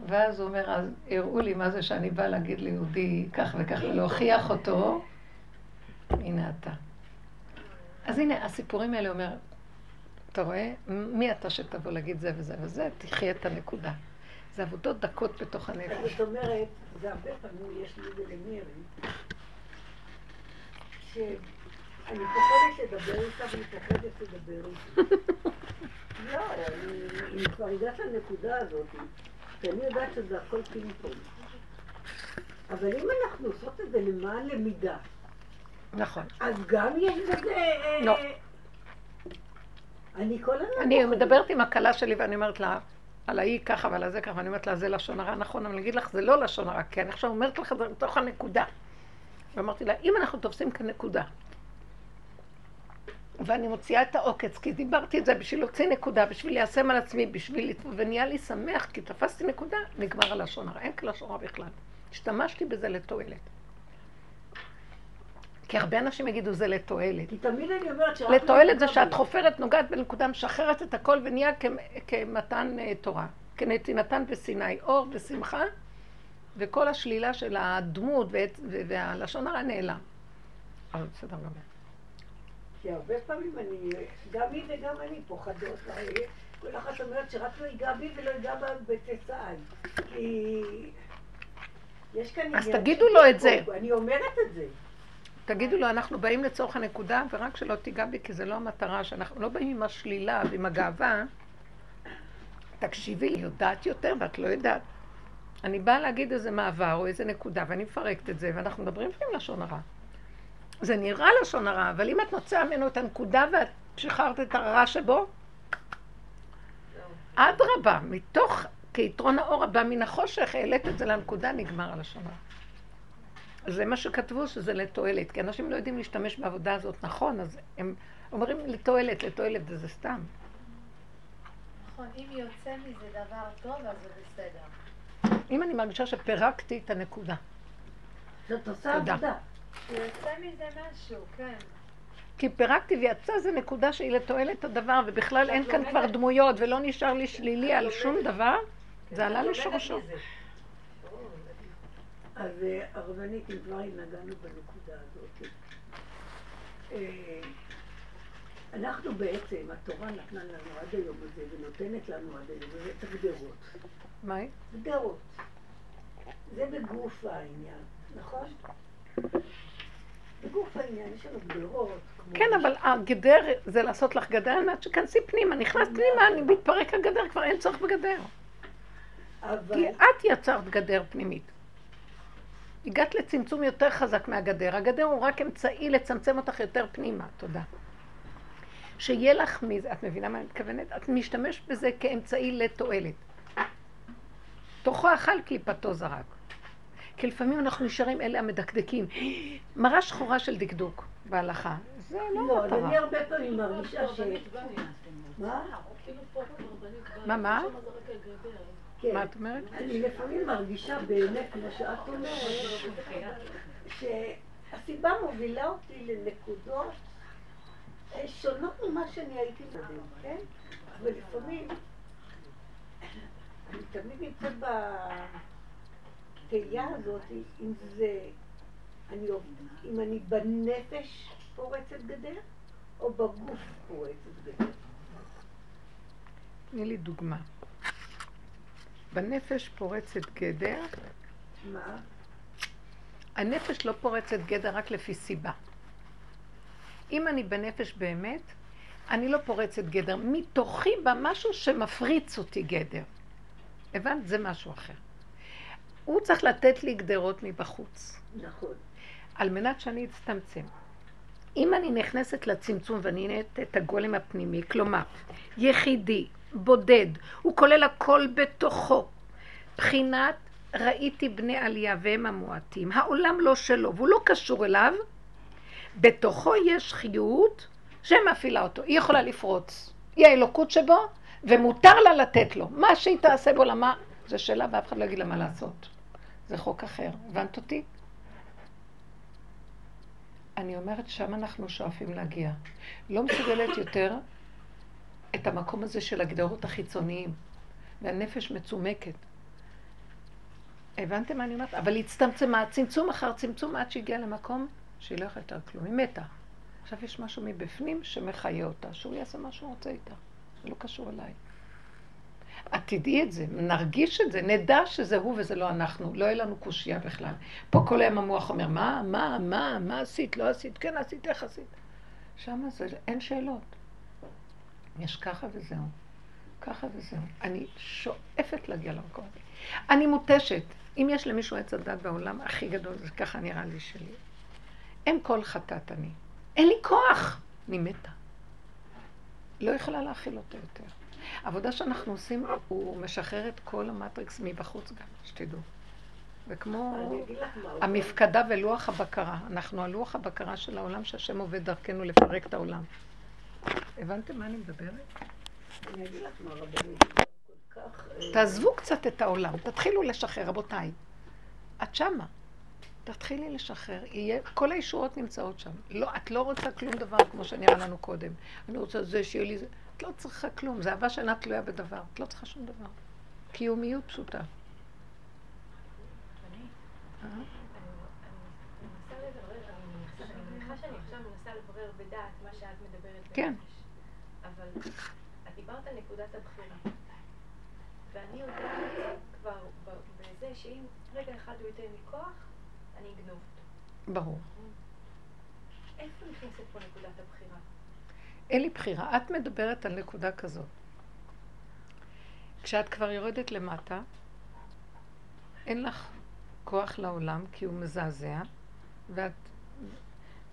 ואז הוא אומר, אז הראו לי מה זה שאני באה להגיד ליהודי כך וכך, ולהוכיח אותו, הנה אתה. אז הנה, הסיפורים האלה אומר, אתה רואה, מי אתה שתבוא להגיד זה וזה וזה, תחיה את הנקודה. זה עבודות דקות בתוך הנפש. זאת אומרת, זה הרבה פעמים יש לי ולמירי, שאני פוחדת לדבר איתה ומתחדת לדבר איתה. לא, אני כבר הגעת לנקודה הזאת, כי אני יודעת שזה הכל פינפון. אבל אם אנחנו עושות את זה למען למידה, נכון. אז גם יש בזה... לא. אני כל הזמן... אני מדברת עם הקלה שלי ואני אומרת לה, על האי ככה ועל הזה ככה, ואני אומרת לה, זה לשון הרע, נכון, אבל אני אגיד לך, זה לא לשון הרע, כי אני עכשיו אומרת לך, זה מתוך הנקודה. ואמרתי לה, אם אנחנו תופסים כנקודה, ואני מוציאה את העוקץ, כי דיברתי את זה בשביל להוציא נקודה, בשביל ליישם על עצמי, בשביל לתפוס, ונהיה לי שמח, כי תפסתי נקודה, נגמר הלשון הרע, אין לשון הרע בכלל. השתמשתי בזה לתועלת. כי הרבה אנשים יגידו, זה לתועלת. כי תמיד אני אומרת שאת... לתועלת זה שאת חופרת, נוגעת בנקודה, משחררת את הכל ונהיה כמתן תורה. כנתינתן בסיני, אור ושמחה, וכל השלילה של הדמות והלשון הרע נעלם. אבל בסדר גמור. כי הרבה פעמים אני, גם היא וגם אני פוחדות. כל אחת אומרת שרק לא ייגע בי ולא ייגע בה בתצען. כי... יש כאן... אז תגידו לו את זה. אני אומרת את זה. תגידו לו, אנחנו באים לצורך הנקודה, ורק שלא תיגע בי, כי זה לא המטרה, שאנחנו לא באים עם השלילה ועם הגאווה. תקשיבי לי, יודעת יותר, ואת לא יודעת. אני באה להגיד איזה מעבר או איזה נקודה, ואני מפרקת את זה, ואנחנו מדברים עם לשון הרע. זה נראה לשון הרע, אבל אם את נוצאה ממנו את הנקודה ואת שחררת את הרע שבו, עד רבה, מתוך, כיתרון האור הבא מן החושך, העלית את זה לנקודה, נגמר הלשון הרע. זה מה שכתבו שזה לתועלת, כי אנשים לא יודעים להשתמש בעבודה הזאת נכון, אז הם אומרים לתועלת, לתועלת, וזה סתם. נכון, אם יוצא מזה דבר טוב, אז זה בסדר. אם אני מרגישה שפרקתי את הנקודה. זאת עושה עבודה. יוצא מזה משהו, כן. כי פרקתי ויצא זה נקודה שהיא לתועלת הדבר, ובכלל אין כאן כבר דמויות, ולא נשאר לי שלילי על שום דבר, זה עלה לשורשו. אז הרבנית, אם כבר נגענו בנקודה הזאת, אנחנו בעצם, התורה נתנה לנו עד היום הזה, ונותנת לנו עד היום הזה, את הגדרות. מה? גדרות. זה בגוף העניין, נכון? בגוף העניין יש לנו גדרות. כן, אבל הגדר זה לעשות לך גדר, עד שכנסי פנימה, נכנס פנימה, אני מתפרק הגדר, כבר אין צורך בגדר. אבל... כי את יצרת גדר פנימית. הגעת לצמצום יותר חזק מהגדר. הגדר הוא רק אמצעי לצמצם אותך יותר פנימה. תודה. שיהיה לך מזה, את מבינה מה אני מתכוונת? את משתמש בזה כאמצעי לתועלת. תוכו אכל קליפתו זרק. כי לפעמים אנחנו נשארים אלה המדקדקים. מראה שחורה של דקדוק בהלכה. זה לא מטרה. לא, אני הרבה פעמים מרגישה ש... מה? מה? מה את אומרת? אני לפעמים מרגישה באמת כמו שאת אומרת, שהסיבה מובילה אותי לנקודות שונות ממה שאני הייתי מבין, כן? ולפעמים, אני תמיד נמצאת בתאייה הזאת, אם זה, אם אני בנפש פורצת גדר, או בגוף פורצת גדר. תני לי דוגמה. בנפש פורצת גדר. מה? הנפש לא פורצת גדר רק לפי סיבה. אם אני בנפש באמת, אני לא פורצת גדר. מתוכי בא משהו שמפריץ אותי גדר. הבנת? זה משהו אחר. הוא צריך לתת לי גדרות מבחוץ. נכון. על מנת שאני אצטמצם. אם אני נכנסת לצמצום ואני נהיית את הגולם הפנימי, כלומר, יחידי, בודד, הוא כולל הכל בתוכו. בחינת ראיתי בני עלייה והם המועטים. העולם לא שלו, והוא לא קשור אליו. בתוכו יש חיות שמפעילה אותו. היא יכולה לפרוץ. היא האלוקות שבו, ומותר לה לתת לו. מה שהיא תעשה בעולמה, זה שאלה, ואף אחד לא יגיד לה מה לעשות. זה חוק אחר. הבנת אותי? אני אומרת, שם אנחנו שואפים להגיע. לא מסוגלת יותר את המקום הזה של הגדרות החיצוניים, והנפש מצומקת. הבנתם מה אני אומרת? אבל היא הצטמצמה, צמצום אחר צמצום, עד שהגיעה למקום שהיא לא יכולה יותר כלום. היא מתה. עכשיו יש משהו מבפנים שמחיה אותה, שהוא יעשה מה שהוא רוצה איתה. זה לא קשור אליי. את תדעי את זה, נרגיש את זה, נדע שזה הוא וזה לא אנחנו, לא יהיה לנו קושייה בכלל. פה כל היום המוח אומר, מה עשית, לא עשית, כן עשית, איך עשית? שמה זה, אין שאלות. יש ככה וזהו, ככה וזהו. אני שואפת להגיע למקום. אני מותשת. אם יש למישהו עץ הדת בעולם הכי גדול, זה ככה נראה לי שלי. אין כל חטאת אני. אין לי כוח. אני מתה. לא יכולה להכיל אותו יותר. העבודה שאנחנו עושים, הוא משחרר את כל המטריקס מבחוץ גם, שתדעו. זה כמו המפקדה ולוח הבקרה. אנחנו הלוח הבקרה של העולם שהשם עובד דרכנו לפרק את העולם. הבנתם מה אני מדברת? אני אגיד לך מה רבנים. תעזבו קצת את העולם, תתחילו לשחרר, רבותיי. את שמה. תתחילי לשחרר, כל הישועות נמצאות שם. את לא רוצה כלום דבר כמו שנראה לנו קודם. אני רוצה זה שיהיה לי זה. את לא צריכה כלום, זה אהבה שאינה תלויה בדבר. את לא צריכה שום דבר. קיומיות פשוטה. אני מנסה לברר, אני מניחה שאני עכשיו מנסה לברר בדעת מה שאת מדברת. כן. אבל את דיברת על נקודת הבחירה. ואני יודעת כבר בזה שאם רגע אחד הוא ייתן לי כוח, אני אגנוב אותו. ברור. איפה נכנסת פה נקודת הבחירה? אין לי בחירה. את מדברת על נקודה כזאת. כשאת כבר יורדת למטה, אין לך כוח לעולם כי הוא מזעזע, ואת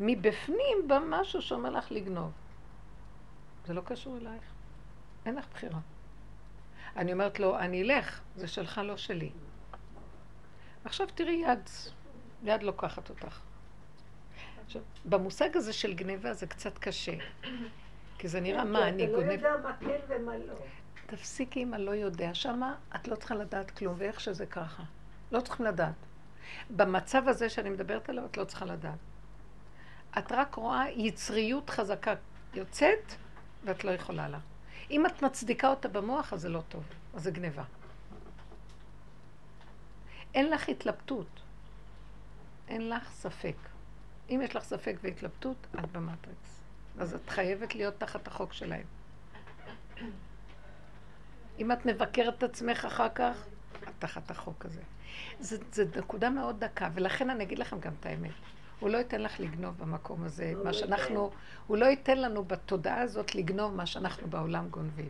מבפנים בא משהו שאומר לך לגנוב. זה לא קשור אלייך. אין לך בחירה. אני אומרת לו, אני אלך, זה שלך לא שלי. עכשיו תראי יד לוקחת אותך. עכשיו, במושג הזה של גניבה זה קצת קשה. כי זה נראה מה אני גונב. אתה לא יודע מה כן ומה לא. תפסיקי אם אני לא יודע שמה, את לא צריכה לדעת כלום, ואיך שזה ככה. לא צריכים לדעת. במצב הזה שאני מדברת עליו, את לא צריכה לדעת. את רק רואה יצריות חזקה יוצאת, ואת לא יכולה לה. אם את מצדיקה אותה במוח, אז זה לא טוב. אז זה גניבה. אין לך התלבטות. אין לך ספק. אם יש לך ספק והתלבטות, את במטריקס. אז את חייבת להיות תחת החוק שלהם. אם את מבקרת את עצמך אחר כך, את תחת החוק הזה. זו נקודה מאוד דקה, ולכן אני אגיד לכם גם את האמת. הוא לא ייתן לך לגנוב במקום הזה, מה שאנחנו... הוא לא ייתן לנו בתודעה הזאת לגנוב מה שאנחנו בעולם גונבים.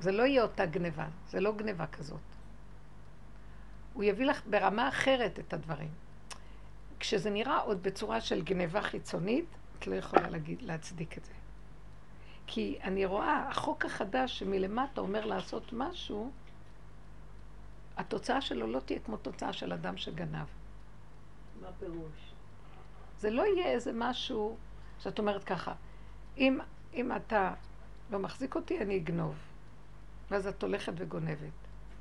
זה לא יהיה אותה גניבה, זה לא גניבה כזאת. הוא יביא לך ברמה אחרת את הדברים. כשזה נראה עוד בצורה של גניבה חיצונית, את לא יכולה להצדיק את זה. כי אני רואה, החוק החדש שמלמטה אומר לעשות משהו, התוצאה שלו לא תהיה כמו תוצאה של אדם שגנב. מה פירוש? זה לא יהיה איזה משהו שאת אומרת ככה, אם אתה לא מחזיק אותי, אני אגנוב. ואז את הולכת וגונבת.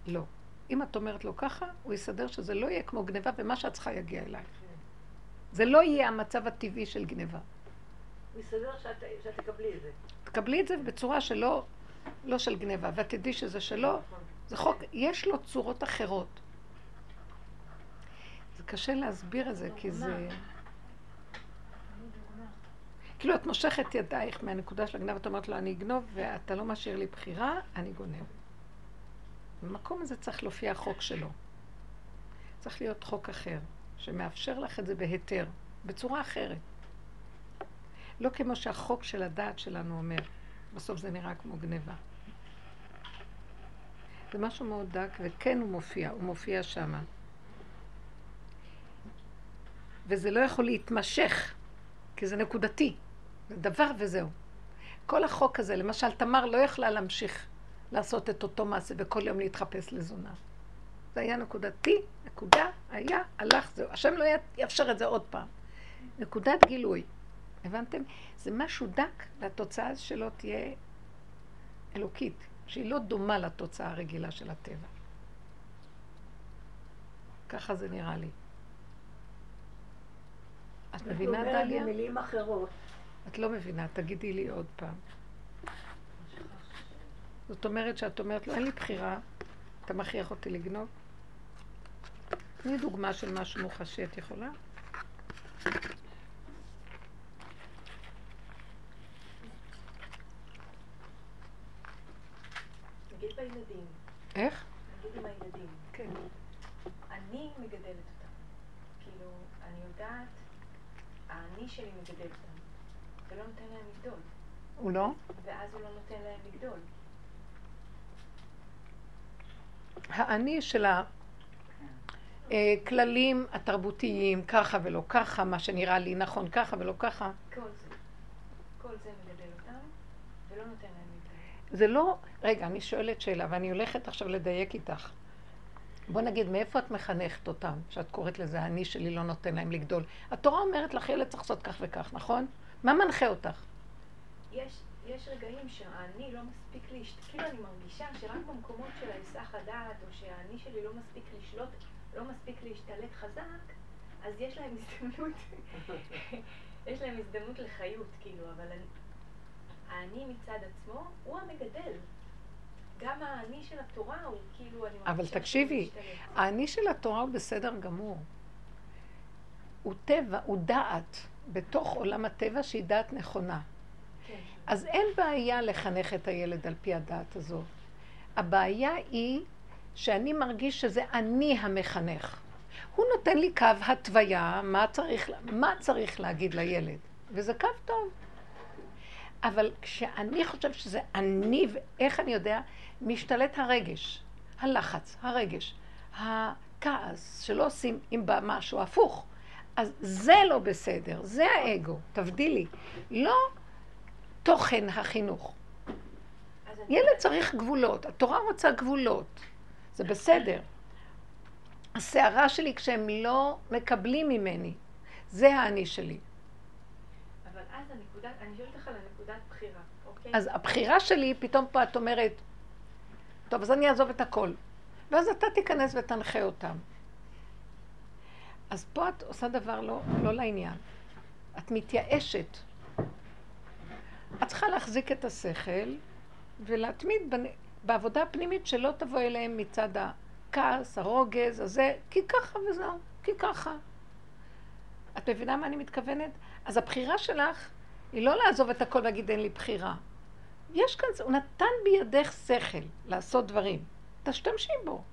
לא. אם את אומרת לו ככה, הוא יסדר שזה לא יהיה כמו גניבה, ומה שאת צריכה יגיע אלייך. זה לא יהיה המצב הטבעי של גניבה. הוא יסדר שאת תקבלי את זה. תקבלי את זה בצורה שלא, לא של גניבה, ואת תדעי שזה שלא. זה חוק, יש לו צורות אחרות. זה קשה להסביר את זה, כי זה... כאילו את מושכת ידייך מהנקודה של הגנב, את אומרת לו אני אגנוב, ואתה לא משאיר לי בחירה, אני גונב. במקום הזה צריך להופיע החוק שלו. צריך להיות חוק אחר, שמאפשר לך את זה בהיתר, בצורה אחרת. לא כמו שהחוק של הדעת שלנו אומר, בסוף זה נראה כמו גניבה. זה משהו מאוד דק, וכן הוא מופיע שם. וזה לא יכול להתמשך, כי זה נקודתי, זה דבר וזהו. כל החוק הזה, למשל תמר לא יכלה להמשיך לעשות את אותו מעשה וכל יום להתחפש לזונה. זה היה נקודתי, נקודה, היה, הלך, זהו. השם לא יאפשר את זה עוד פעם. נקודת גילוי, הבנתם? זה משהו דק, והתוצאה שלו תהיה אלוקית, שהיא לא דומה לתוצאה הרגילה של הטבע. ככה זה נראה לי. את מבינה, דליה? את אומרת במילים אחרות. את לא מבינה, תגידי לי עוד פעם. זאת אומרת שאת אומרת לו, אין לי בחירה, אתה מכריח אותי לגנוב. תני דוגמה של משהו מוחשי, את יכולה? נגיד בילדים. איך? נגיד עם הילדים. כן. אני מגדלת אותם. כאילו, אני יודעת... האני שלי מגדל אותם, ולא נותן להם לגדול. הוא לא? ואז הוא לא נותן להם לגדול. האני של הכללים התרבותיים, ככה ולא ככה, מה שנראה לי נכון ככה ולא ככה. כל זה מגדל אותם, ולא נותן להם לגדול. זה לא... רגע, אני שואלת שאלה, ואני הולכת עכשיו לדייק איתך. בוא נגיד, מאיפה את מחנכת אותם, שאת קוראת לזה, אני שלי לא נותן להם לגדול. התורה אומרת לך, ילד צריך לעשות כך וכך, נכון? מה מנחה אותך? יש רגעים שהאני לא מספיק להשתכל, כאילו אני מרגישה שרק במקומות של היסח הדעת, או שהאני שלי לא מספיק לשלוט, לא מספיק להשתלט חזק, אז יש להם הזדמנות, יש להם הזדמנות לחיות, כאילו, אבל האני מצד עצמו הוא המגדל. גם האני של התורה הוא כאילו... אבל תקשיבי, האני של התורה הוא בסדר גמור. הוא טבע, הוא דעת, בתוך עולם הטבע שהיא דעת נכונה. כן. אז אין בעיה לחנך את הילד על פי הדעת הזאת. הבעיה היא שאני מרגיש שזה אני המחנך. הוא נותן לי קו התוויה, מה צריך להגיד לילד. וזה קו טוב. אבל כשאני חושב שזה אני, ואיך אני יודע, משתלט הרגש, הלחץ, הרגש, הכעס שלא עושים אם בא משהו הפוך. אז זה לא בסדר, זה האגו, תבדילי. לא תוכן החינוך. ילד צריך גבולות, התורה רוצה גבולות, זה בסדר. השערה שלי כשהם לא מקבלים ממני, זה האני שלי. אבל אז הנקודה, אני שואלת לך על הנקודת בחירה, אוקיי? אז הבחירה שלי, פתאום פה את אומרת, טוב, אז אני אעזוב את הכל. ואז אתה תיכנס ותנחה אותם. אז פה את עושה דבר לא לעניין. את מתייאשת. את צריכה להחזיק את השכל, ולהתמיד בעבודה הפנימית שלא תבוא אליהם מצד הכעס, הרוגז, הזה, כי ככה וזהו, כי ככה. את מבינה מה אני מתכוונת? אז הבחירה שלך היא לא לעזוב את הכל ולהגיד אין לי בחירה. יש כאן, הוא נתן בידך שכל לעשות דברים. תשתמשי בו.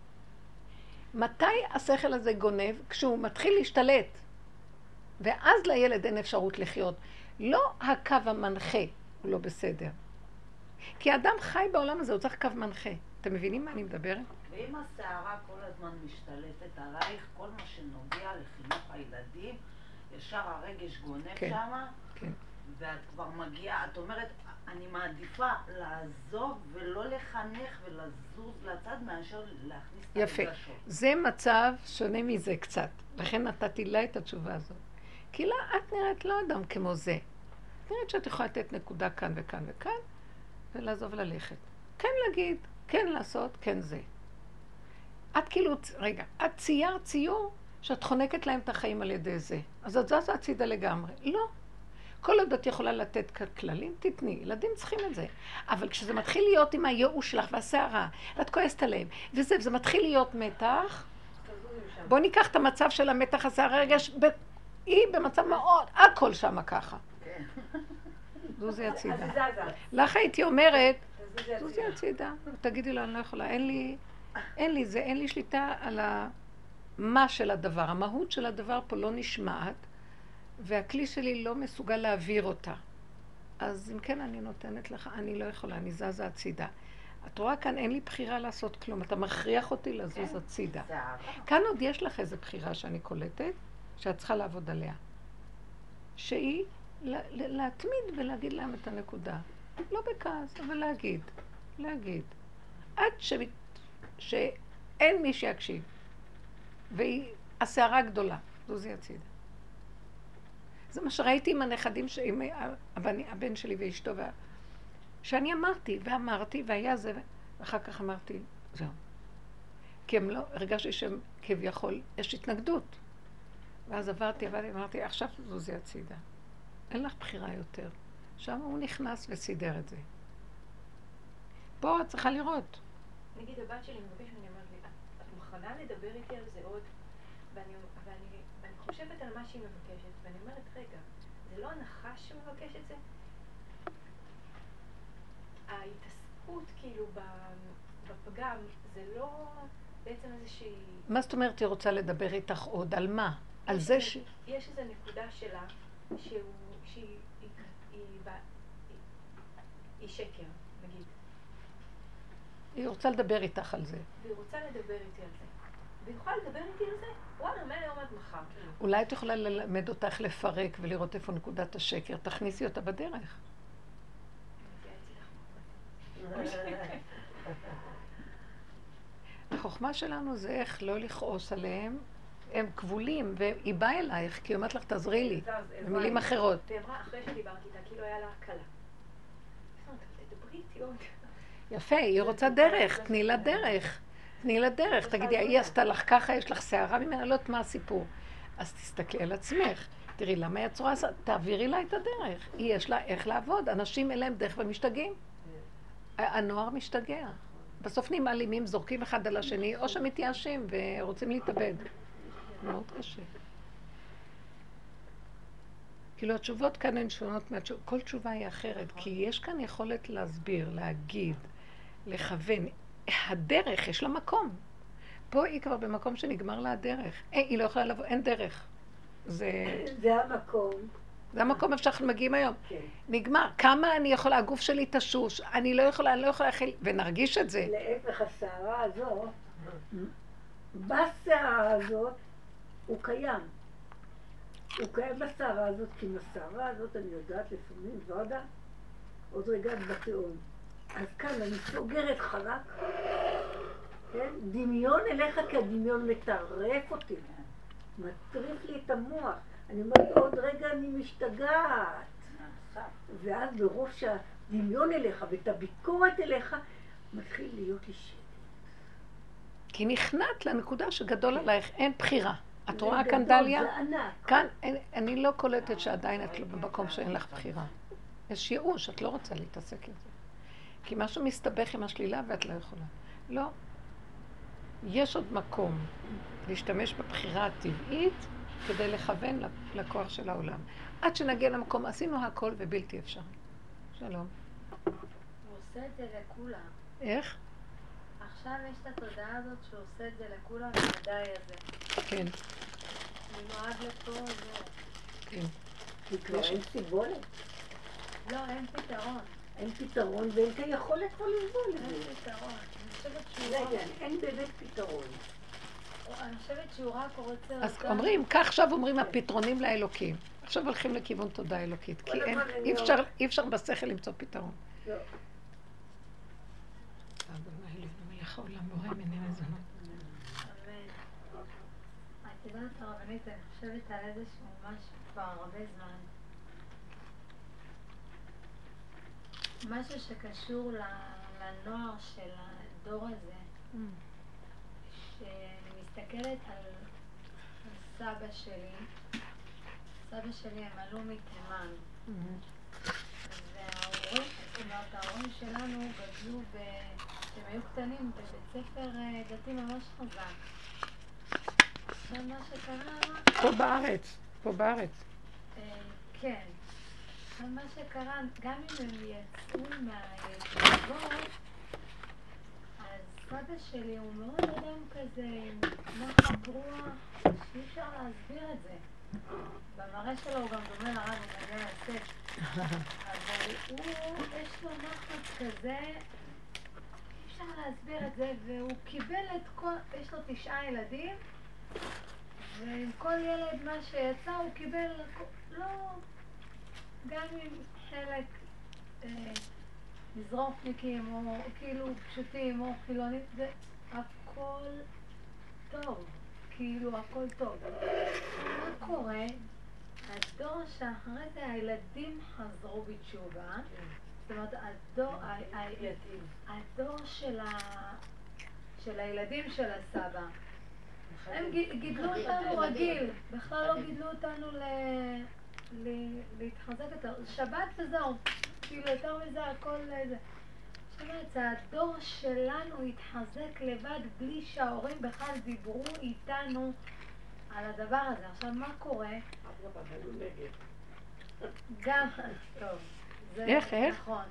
מתי השכל הזה גונב? כשהוא מתחיל להשתלט. ואז לילד אין אפשרות לחיות. לא הקו המנחה הוא לא בסדר. כי האדם חי בעולם הזה, הוא צריך קו מנחה. אתם מבינים מה אני מדברת? ואם הסערה כל הזמן משתלטת עלייך, כל מה שנוגע לחינוך הילדים, ישר הרגש גונב שמה, ואת כבר מגיעה, את אומרת, אני מעדיפה לעזוב ולא לחנך ולזוז לצד מאשר להכניס את הרגשות. יפה. זה מצב שונה מזה קצת. לכן נתתי לה את התשובה הזאת. כי לה, את נראית לא אדם כמו זה. את נראית שאת יכולה לתת נקודה כאן וכאן וכאן, ולעזוב ללכת. כן להגיד, כן לעשות, כן זה. את כאילו, רגע, את צייר ציור שאת חונקת להם את החיים על ידי זה. אז את זזה הצידה לגמרי. לא. כל עוד את יכולה לתת כללים, תתני. ילדים צריכים את זה. אבל כשזה מתחיל להיות עם הייאוש שלך והסערה, ואת כועסת עליהם, וזה מתחיל להיות מתח, בוא ניקח את המצב של המתח הסערה, הרגש, היא במצב מאוד, הכל שמה ככה. זוזי הצידה. לך הייתי אומרת, זוזי הצידה. תגידי לו, אני לא יכולה, אין לי זה, אין לי שליטה על מה של הדבר. המהות של הדבר פה לא נשמעת, והכלי שלי לא מסוגל להעביר אותה. אז אם כן אני נותנת לך, אני לא יכולה, אני זזה הצידה. את רואה כאן, אין לי בחירה לעשות כלום, אתה מכריח אותי לזוז הצידה. כאן עוד יש לך איזו בחירה שאני קולטת, שאת צריכה לעבוד עליה. שהיא להתמיד ולהגיד להם את הנקודה. לא בכעס, אבל להגיד. עד שאין מי שיקשיב. והיא הסערה גדולה, זוזי הצידה. זה מה שראיתי עם הנכדים, עם הבן שלי ואשתו, שאני אמרתי, והיה זה, ואחר כך אמרתי, זהו. כי הם לא, הרגשתי שהם כביכול, יש התנגדות. ואז עברתי, עכשיו זוזי הצידה. אין לך בחירה יותר. שם הוא נכנס וסידר את זה. פה את צריכה לראות. נגיד, הבת שלי מבקש, אני אמרת לי, את מוכנה לדבר איתי על זה עוד, ואני חושבת על מה שהיא מבקשת, ואני אומרת, רגע, זה לא הנחש שמבקש את זה? ההתעסקות כאילו בפגם, זה לא בעצם איזושהי... מה זאת אומרת היא רוצה לדבר איתך עוד? על מה? על זה ש... יש איזו נקודה שלה שהיא שקר, נגיד. היא רוצה לדבר איתך על זה. והיא רוצה לדבר איתי על זה. והיא יכולה לדבר איתי על זה? וואלה, מהיום עד מחר. אולי את יכולה ללמד אותך לפרק ולראות איפה נקודת השקר. תכניסי אותה בדרך. החוכמה שלנו זה איך לא לכעוס עליהם. הם כבולים, והיא באה אלייך, כי היא אומרת לך, תעזרי לי, במילים אחרות. והיא אמרה, אחרי שדיברתי איתה, כאילו היה לה קלה. תדברי איתי עוד. יפה, היא רוצה דרך, תני לה דרך. תגידי, היא עשתה לך ככה, יש לך שערה ממנה, לא יודעת מה הסיפור. אז תסתכלי על עצמך, תראי למה היא הצורה, תעבירי לה את הדרך. היא יש לה איך לעבוד, אנשים אליהם דרך ומשתגעים. הנוער משתגע. בסוף נהיים אלימים, זורקים אחד על השני, או שמתייאשים ורוצים להתאבד. מאוד קשה. כאילו התשובות כאן הן שונות מהתשובות, כל תשובה היא אחרת, כי יש כאן יכולת להסביר, להגיד, לכוון. הדרך, יש לה מקום. פה היא כבר במקום שנגמר לה הדרך. היא לא יכולה לבוא, אין דרך. זה המקום. זה המקום איפה שאנחנו מגיעים היום. כן. נגמר. כמה אני יכולה, הגוף שלי תשוש, אני לא יכולה להכיל, ונרגיש את זה. להפך, הסערה הזאת, בסערה הזאת, הוא קיים בסערה הזאת, כי בסערה הזאת אני יודעת לפעמים, ועודה, עוד רגעת בתיאום. אז כאן אני סוגרת חלק, כן? דמיון אליך כי הדמיון מטרף אותי, מטריף לי את המוח. אני אומרת, עוד רגע אני משתגעת. ואז ברוב שהדמיון אליך ואת הביקורת אליך, מתחיל להיות לי שקט. כי נכנעת לנקודה שגדול עלייך, אין בחירה. את רואה כאן דליה? כאן אני לא קולטת שעדיין את לא במקום שאין לך בחירה. יש ייאוש, את לא רוצה להתעסק עם זה. כי משהו מסתבך עם השלילה ואת לא יכולה. לא. יש עוד מקום להשתמש בבחירה הטבעית כדי לכוון לכוח של העולם. עד שנגיע למקום, עשינו הכל ובלתי אפשר. שלום. הוא עושה את זה לכולם. איך? עכשיו יש את התודעה הזאת שהוא עושה את זה לכולם ומדעי הזה. כן. אני נועד לפה או לא. כן. כי כבר אין סיבולת. לא, אין פתרון. אין פתרון ואין כיכולת פה לסבול. אין פתרון. אני חושבת שהוא רגע, אין באמת פתרון. אני חושבת שהוא רק רוצה... אז אומרים, כך עכשיו אומרים הפתרונים לאלוקים. עכשיו הולכים לכיוון תודה אלוקית, כי אי אפשר בשכל למצוא פתרון. לא. אדוני אלוהינו מלך העולם בורא מני מזונות. אמן. התיבת הרבנית, אני חושבת על איזשהו משהו כבר הרבה זמן. משהו שקשור לנוער של הדור הזה, שאני מסתכלת על סבא שלי. סבא שלי הם עלו מתימן, וההורים שלנו גדלו, כשהם היו קטנים, בבית ספר דתי ממש חזק. עכשיו מה שקרה... פה בארץ. כן. אבל מה שקרה, גם אם הם יצאו מהגבור, אז סבא שלי הוא מאוד אדם כזה, נחת רוח, שאי אפשר להסביר את זה. במראה שלו הוא גם דומה לרב, הוא גם יעסק. אבל יש לו נחת כזה, אי אפשר להסביר את זה, והוא קיבל את כל... יש לו 9 ילדים, ועם כל ילד מה שיצא הוא קיבל... לא... גם עם חלק מזרופניקים או כאילו פשוטים או חילונית, זה הכל טוב, כאילו הכל טוב. מה קורה? הדור שאחרי זה הילדים חזרו בתשובה, זאת אומרת הדור של הילדים של הסבא, הם גידלו אותנו רגיל, בכלל לא גידלו אותנו ל... להתחזק יותר, שבת וזהו, כאילו יותר מזה, הכל זה. שבת, הדור שלנו התחזק לבד בלי שההורים בכלל דיברו איתנו על הדבר הזה. עכשיו, מה קורה? גם, טוב, זה נכון.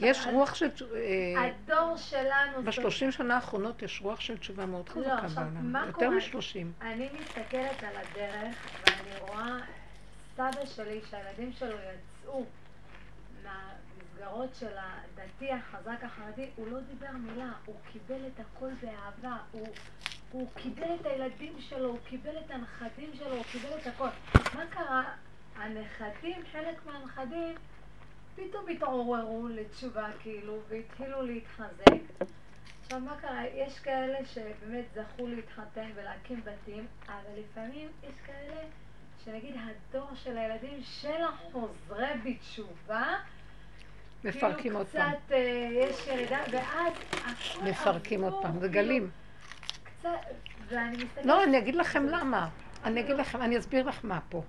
יש רוח של תשובה, הדור שלנו... ב-30 שנה האחרונות יש רוח של תשובה מאוד חזקה בעולם, יותר מ-30. אני מסתכלת על הדרך ואני רואה סבא שלי שהילדים שלו יצאו מהמסגרות של הדתי החזק החרדי, הוא לא דיבר מילה, הוא קיבל את הכל באהבה, הוא קיבל את הילדים שלו, הוא קיבל את הנכדים שלו, הוא קיבל את הכל. מה קרה? הנכדים, חלק מהנכדים פתאום התעוררו לתשובה כאילו, והתחילו להתחזק. עכשיו מה קרה? יש כאלה שבאמת זכו להתחתן ולהקים בתים, אבל לפעמים יש כאלה שנגיד הדור של הילדים של החוזרי בתשובה מפרקים עוד פעם. קצת יש ירידה, ואז מפרקים עוד פעם, זה גלים. לא, אני אגיד לכם למה. אני אסביר לך מה פה.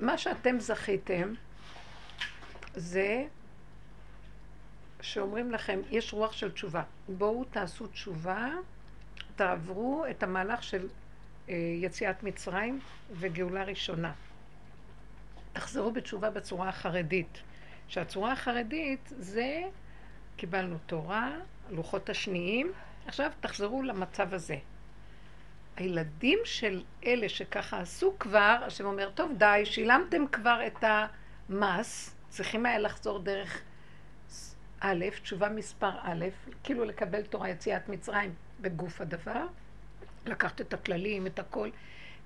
מה שאתם זכיתם זה שאומרים לכם, יש רוח של תשובה. בואו תעשו תשובה, תעברו את המהלך של יציאת מצרים וגאולה ראשונה. תחזרו בתשובה בצורה החרדית. שהצורה החרדית זה, קיבלנו תורה, לוחות השניים, עכשיו תחזרו למצב הזה. הילדים של אלה שככה עשו כבר, שאומר, טוב די, שילמתם כבר את המס, צריכים היה לחזור דרך א', תשובה מספר א', כאילו לקבל תורה יציאת מצרים בגוף הדבר, לקחת את הכללים, את הכל,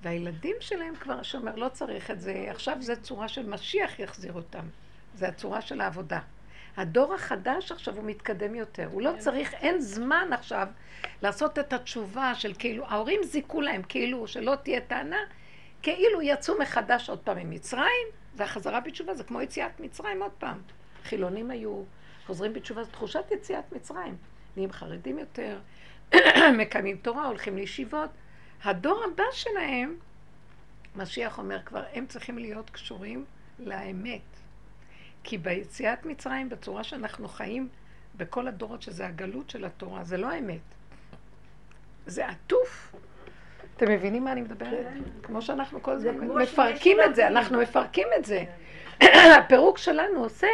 והילדים שלהם כבר שאומר, לא צריך את זה, עכשיו זה צורה של משיח יחזיר אותם, זה הצורה של העבודה. הדור החדש עכשיו הוא מתקדם יותר, הוא לא צריך, אין זמן עכשיו לעשות את התשובה של כאילו, ההורים זיקו להם כאילו שלא תהיה טענה, כאילו יצאו מחדש עוד פעם ממצרים, והחזרה בתשובה זה כמו יציאת מצרים עוד פעם. חילונים היו חוזרים בתשובה, זו תחושת יציאת מצרים. נהיים חרדים יותר, מקיימים תורה, הולכים לישיבות. הדור הבא שלהם, משיח אומר כבר, הם צריכים להיות קשורים לאמת. כי ביציאת מצרים, בצורה שאנחנו חיים בכל הדורות, שזה הגלות של התורה, זה לא האמת. זה עטוף. אתם מבינים מה אני מדברת? כמו שאנחנו כל הזמן מפרקים את זה, אנחנו מפרקים את זה. הפירוק שלנו עושה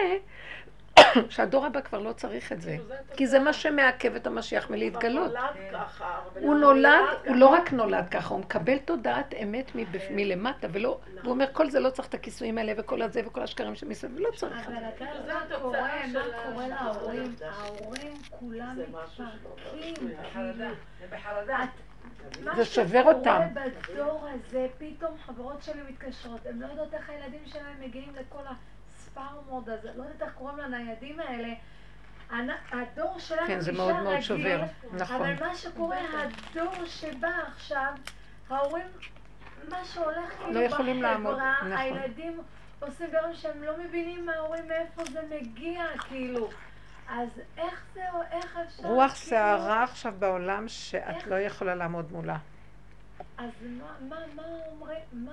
שהדור הבא כבר לא צריך את זה, כי זה מה שמעכב את המשיח מלהתגלות. הוא נולד, הוא לא רק נולד ככה, הוא מקבל תודעת אמת מלמטה, והוא אומר כל זה לא צריך את הכיסויים האלה וכל הזה וכל השקרים שמסביב, לא צריך. אבל אתה לא קורא, מה קורה להורים? ההורים כולם מתפרקים, זה שובר אותם. מה שקורה בדור הזה, פתאום חברות שלי מתקשרות, הם לא יודעות איך הילדים שלהם מגיעים לכל ה... פרמוד הזה, לא יודעת איך קוראים לניידים האלה, הדור שלנו כן, זה מאוד מאוד שובר, נכון. אבל מה שקורה, הדור שבא עכשיו, ההורים, מה שהולך כאילו לא בחברה, נכון. הילדים עושים דברים שהם לא מבינים מההורים מאיפה זה מגיע, כאילו. אז איך זה, איך אפשר... רוח שערה כאילו... עכשיו בעולם שאת איך... לא יכולה לעמוד מולה. אז מה אומרים, מה...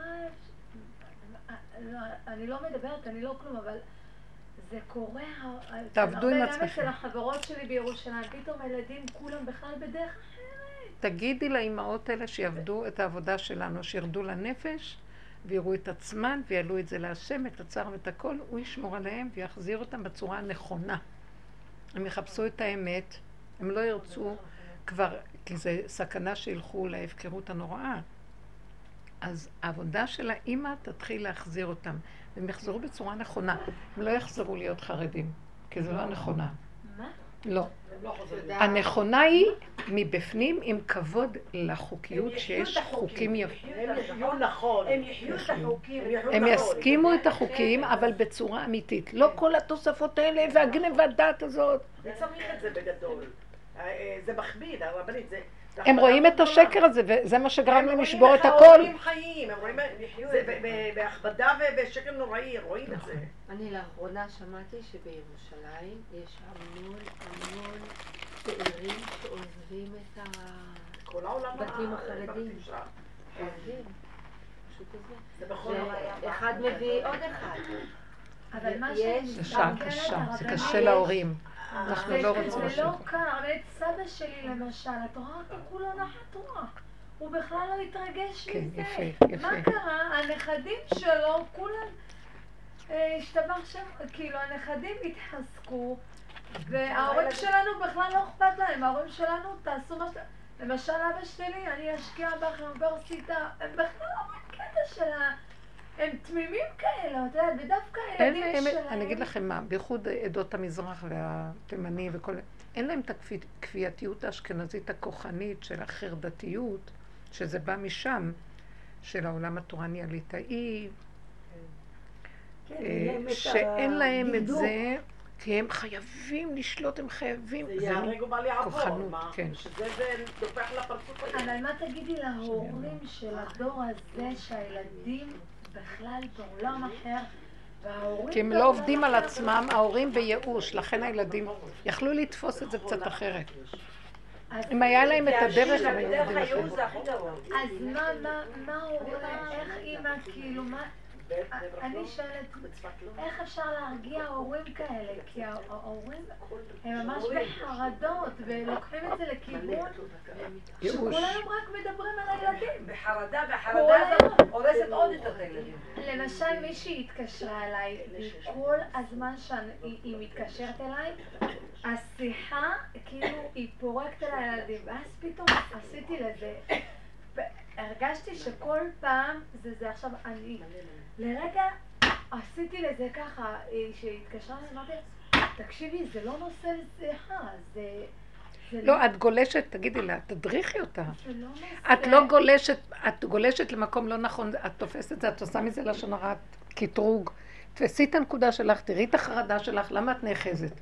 אני לא מדברת, אני לא כלום, אבל זה קורה... תעבדו עם עצמכם. גם אצל החברות שלי בירושלים, פתאום הילדים כולם בכלל בדרך אחרת. תגידי לאימהות האלה שיעבדו את העבודה שלנו, שירדו לנפש, ויראו את עצמן, ויעלו את זה להשם, את הצער ואת הכל, הוא ישמור עליהם ויחזיר אותם בצורה הנכונה. הם יחפשו את האמת, הם לא ירצו כבר, כי זו סכנה שילכו להפקרות הנוראה. אז העבודה של האמא תתחיל להחזיר אותם, והם יחזרו בצורה נכונה. הם לא יחזרו להיות חרדים, כי זה לא הנכונה. מה? לא. הנכונה היא מבפנים עם כבוד לחוקיות שיש חוקים יפים. הם יחיו נכון. הם יחיו את החוקים. הם יסכימו את החוקים, אבל בצורה אמיתית. לא כל התוספות האלה והגנבדת הזאת. זה צריך את זה בגדול. זה מכביד, הרבנית, זה... הם רואים את השקר הזה, וזה מה שגרם להם לשבור את הכל. הם רואים לך הורים חיים, הם רואים בהכבדה ובשקר נוראי, רואים את זה. אני לאחרונה שמעתי שבירושלים יש המון צעירים שעוזבים את הבתים החרדים. עוזבים, פשוט עוזבים. אחד מביא עוד אחד. אבל מה קשה, זה קשה להורים. אנחנו לא רוצים לשאול. זה לא קר, את סבא שלי למשל, את רואה אותו כולו נחת רוח. הוא בכלל לא התרגש מזה. מה קרה? הנכדים שלו, כולם השתבח שם, כאילו הנכדים התחזקו, וההורים שלנו בכלל לא אכפת להם, ההורים שלנו תעשו מה... למשל אבא שלי, אני אשקיע בך באוניברסיטה, הם בכלל לא בקטע של ה... הם תמימים כאלה, אתה יודע, ודווקא הילדים שלהם. אני אגיד לכם מה, בייחוד עדות המזרח והתימני וכל... אין להם את הכפייתיות האשכנזית הכוחנית של החרדתיות, שזה בא משם, של העולם התורני הליטאי, שאין להם את זה, כי הם חייבים לשלוט, הם חייבים... זה יהרג ובא לעבור, מה? שזה דופח לפרצות האלה. אבל מה תגידי להורים של הדור הזה, שהילדים... בכלל בעולם אחר, וההורים... כי הם לא עובדים על עצמם, ההורים בייאוש, לכן הילדים יכלו לתפוס את זה קצת אחרת. אם היה להם את הדרך, הם היו עובדים אחרת. אז מה הורים, איך אימא, כאילו, מה... אני שואלת, איך אפשר להרגיע הורים כאלה? כי ההורים הם ממש בחרדות, ולוקחים את זה לכיוון שכולם רק מדברים על הילדים. בחרדה, והחרדה הזאת הורסת עוד את הילדים. למשל, מישהי התקשרה אליי, כל הזמן שהיא מתקשרת אליי, השיחה, כאילו, היא פורקת על הילדים, ואז פתאום עשיתי לזה. הרגשתי שכל פעם, זה עכשיו אני, לרגע עשיתי לזה ככה, שהתקשרה ואמרתי, תקשיבי, זה לא נושא לשיחה, זה... לא, את גולשת, תגידי לה, תדריכי אותה. את לא גולשת, את גולשת למקום לא נכון, את תופסת את זה, את עושה מזה לשון הרע, כתרוג. תפסי את הנקודה שלך, תראי את החרדה שלך, למה את נאחזת?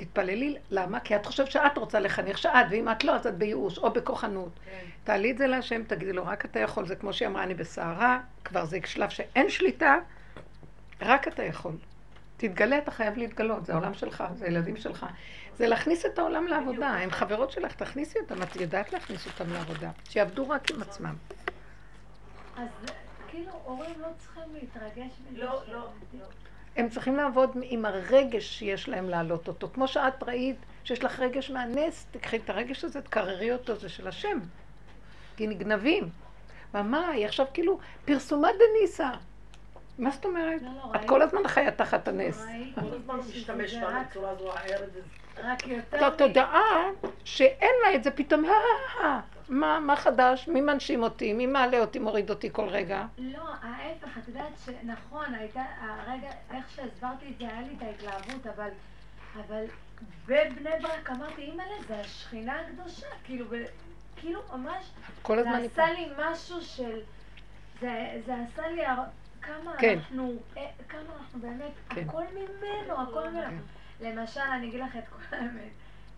תתפללי, למה? כי את חושבת שאת רוצה לחנך, שאת, ואם את לא, אז את בייאוש או בכוחנות. תעלי את זה להשם, תגידי לו, רק אתה יכול, זה כמו שהיא אמרה, אני בסערה, כבר זה שלב שאין שליטה, רק אתה יכול. תתגלה, אתה חייב להתגלות, זה העולם שלך, זה הילדים שלך. זה להכניס את העולם לעבודה, הם חברות שלך, תכניסי אותם, את יודעת להכניס אותם לעבודה, שיעבדו רק עם עצמם. אז כאילו, הורים לא צריכים להתרגש מזה. לא, לא. הם צריכים לעבוד עם הרגש שיש להם להעלות אותו. כמו שאת ראית שיש לך רגש מהנס, תקחי את הרגש הזה, תקררי אותו, זה של השם. כי נגנבים. ממאי, עכשיו כאילו, פרסומת דניסה. מה זאת אומרת? את כל הזמן חיה תחת הנס. כל הזמן משתמש בה בצורה זו הערת. רק יותר... זאת תודעה שאין לה את זה פתאום, מה חדש? מי מנשים אותי? מי מעלה אותי, מוריד אותי כל רגע? לא, ההפך, את יודעת שנכון, הייתה הרגע, איך שהסברתי את זה, היה לי את ההתלהבות, אבל בבני ברק אמרתי, אימא לזה, זה השכינה הקדושה, כאילו ממש, זה עשה לי משהו של, זה עשה לי כמה אנחנו באמת, הכל ממנו, הכל ממנו. למשל, אני אגיד לך את כל האמת,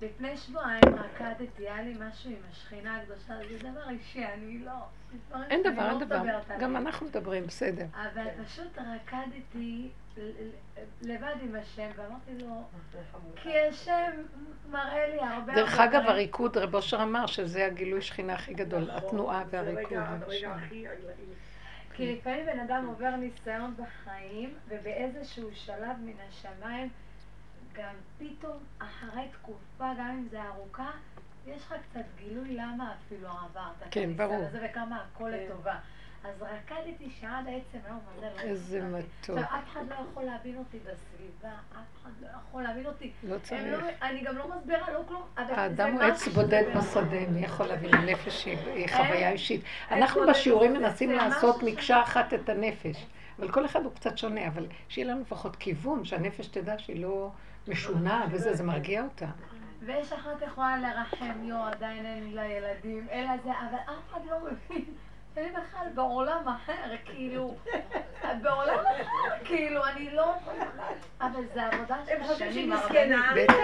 לפני שבועיים רקדתי, היה לי משהו עם השכינה הקדושה, זה דבר אישי, אני לא... אין דבר, אין דבר, גם אנחנו מדברים, בסדר. אבל פשוט רקדתי לבד עם השם, ואמרתי לו, כי השם מראה לי הרבה... דרך אגב, הריקוד, רבי אושר אמר שזה הגילוי שכינה הכי גדול, התנועה והריקוד. כי לפעמים בן אדם עובר ניסיון בחיים, ובאיזשהו שלב מן השמיים, גם פתאום אחרי תקופה, גם אם זה ארוכה, יש לך קצת גילוי למה אפילו עברת. כן, ברור. זה וכמה הכל לטובה. אז רקדתי שעד העצם היום הזה... איזה מתוק. אף אחד לא יכול להבין אותי בסביבה, אף אחד לא יכול להבין אותי. לא צריך. אני גם לא מסבירה, לא כלום. האדם הוא עץ בודד בשדה, מי יכול להבין? הנפש היא חוויה אישית. אנחנו בשיעורים מנסים לעשות מקשה אחת את הנפש. אבל כל אחד הוא קצת שונה, אבל שיהיה לנו לפחות כיוון, שהנפש תדע שהיא לא... משונה, וזה, זה מרגיע אותה. ויש אחת יכולה לרחם, עדיין אין לילדים, אלא זה, אבל אף אחד לא מבין. אין בכלל בעולם אחר, בעולם אחר, אני לא... אבל זה עבודה שאני מסכנה. בטח.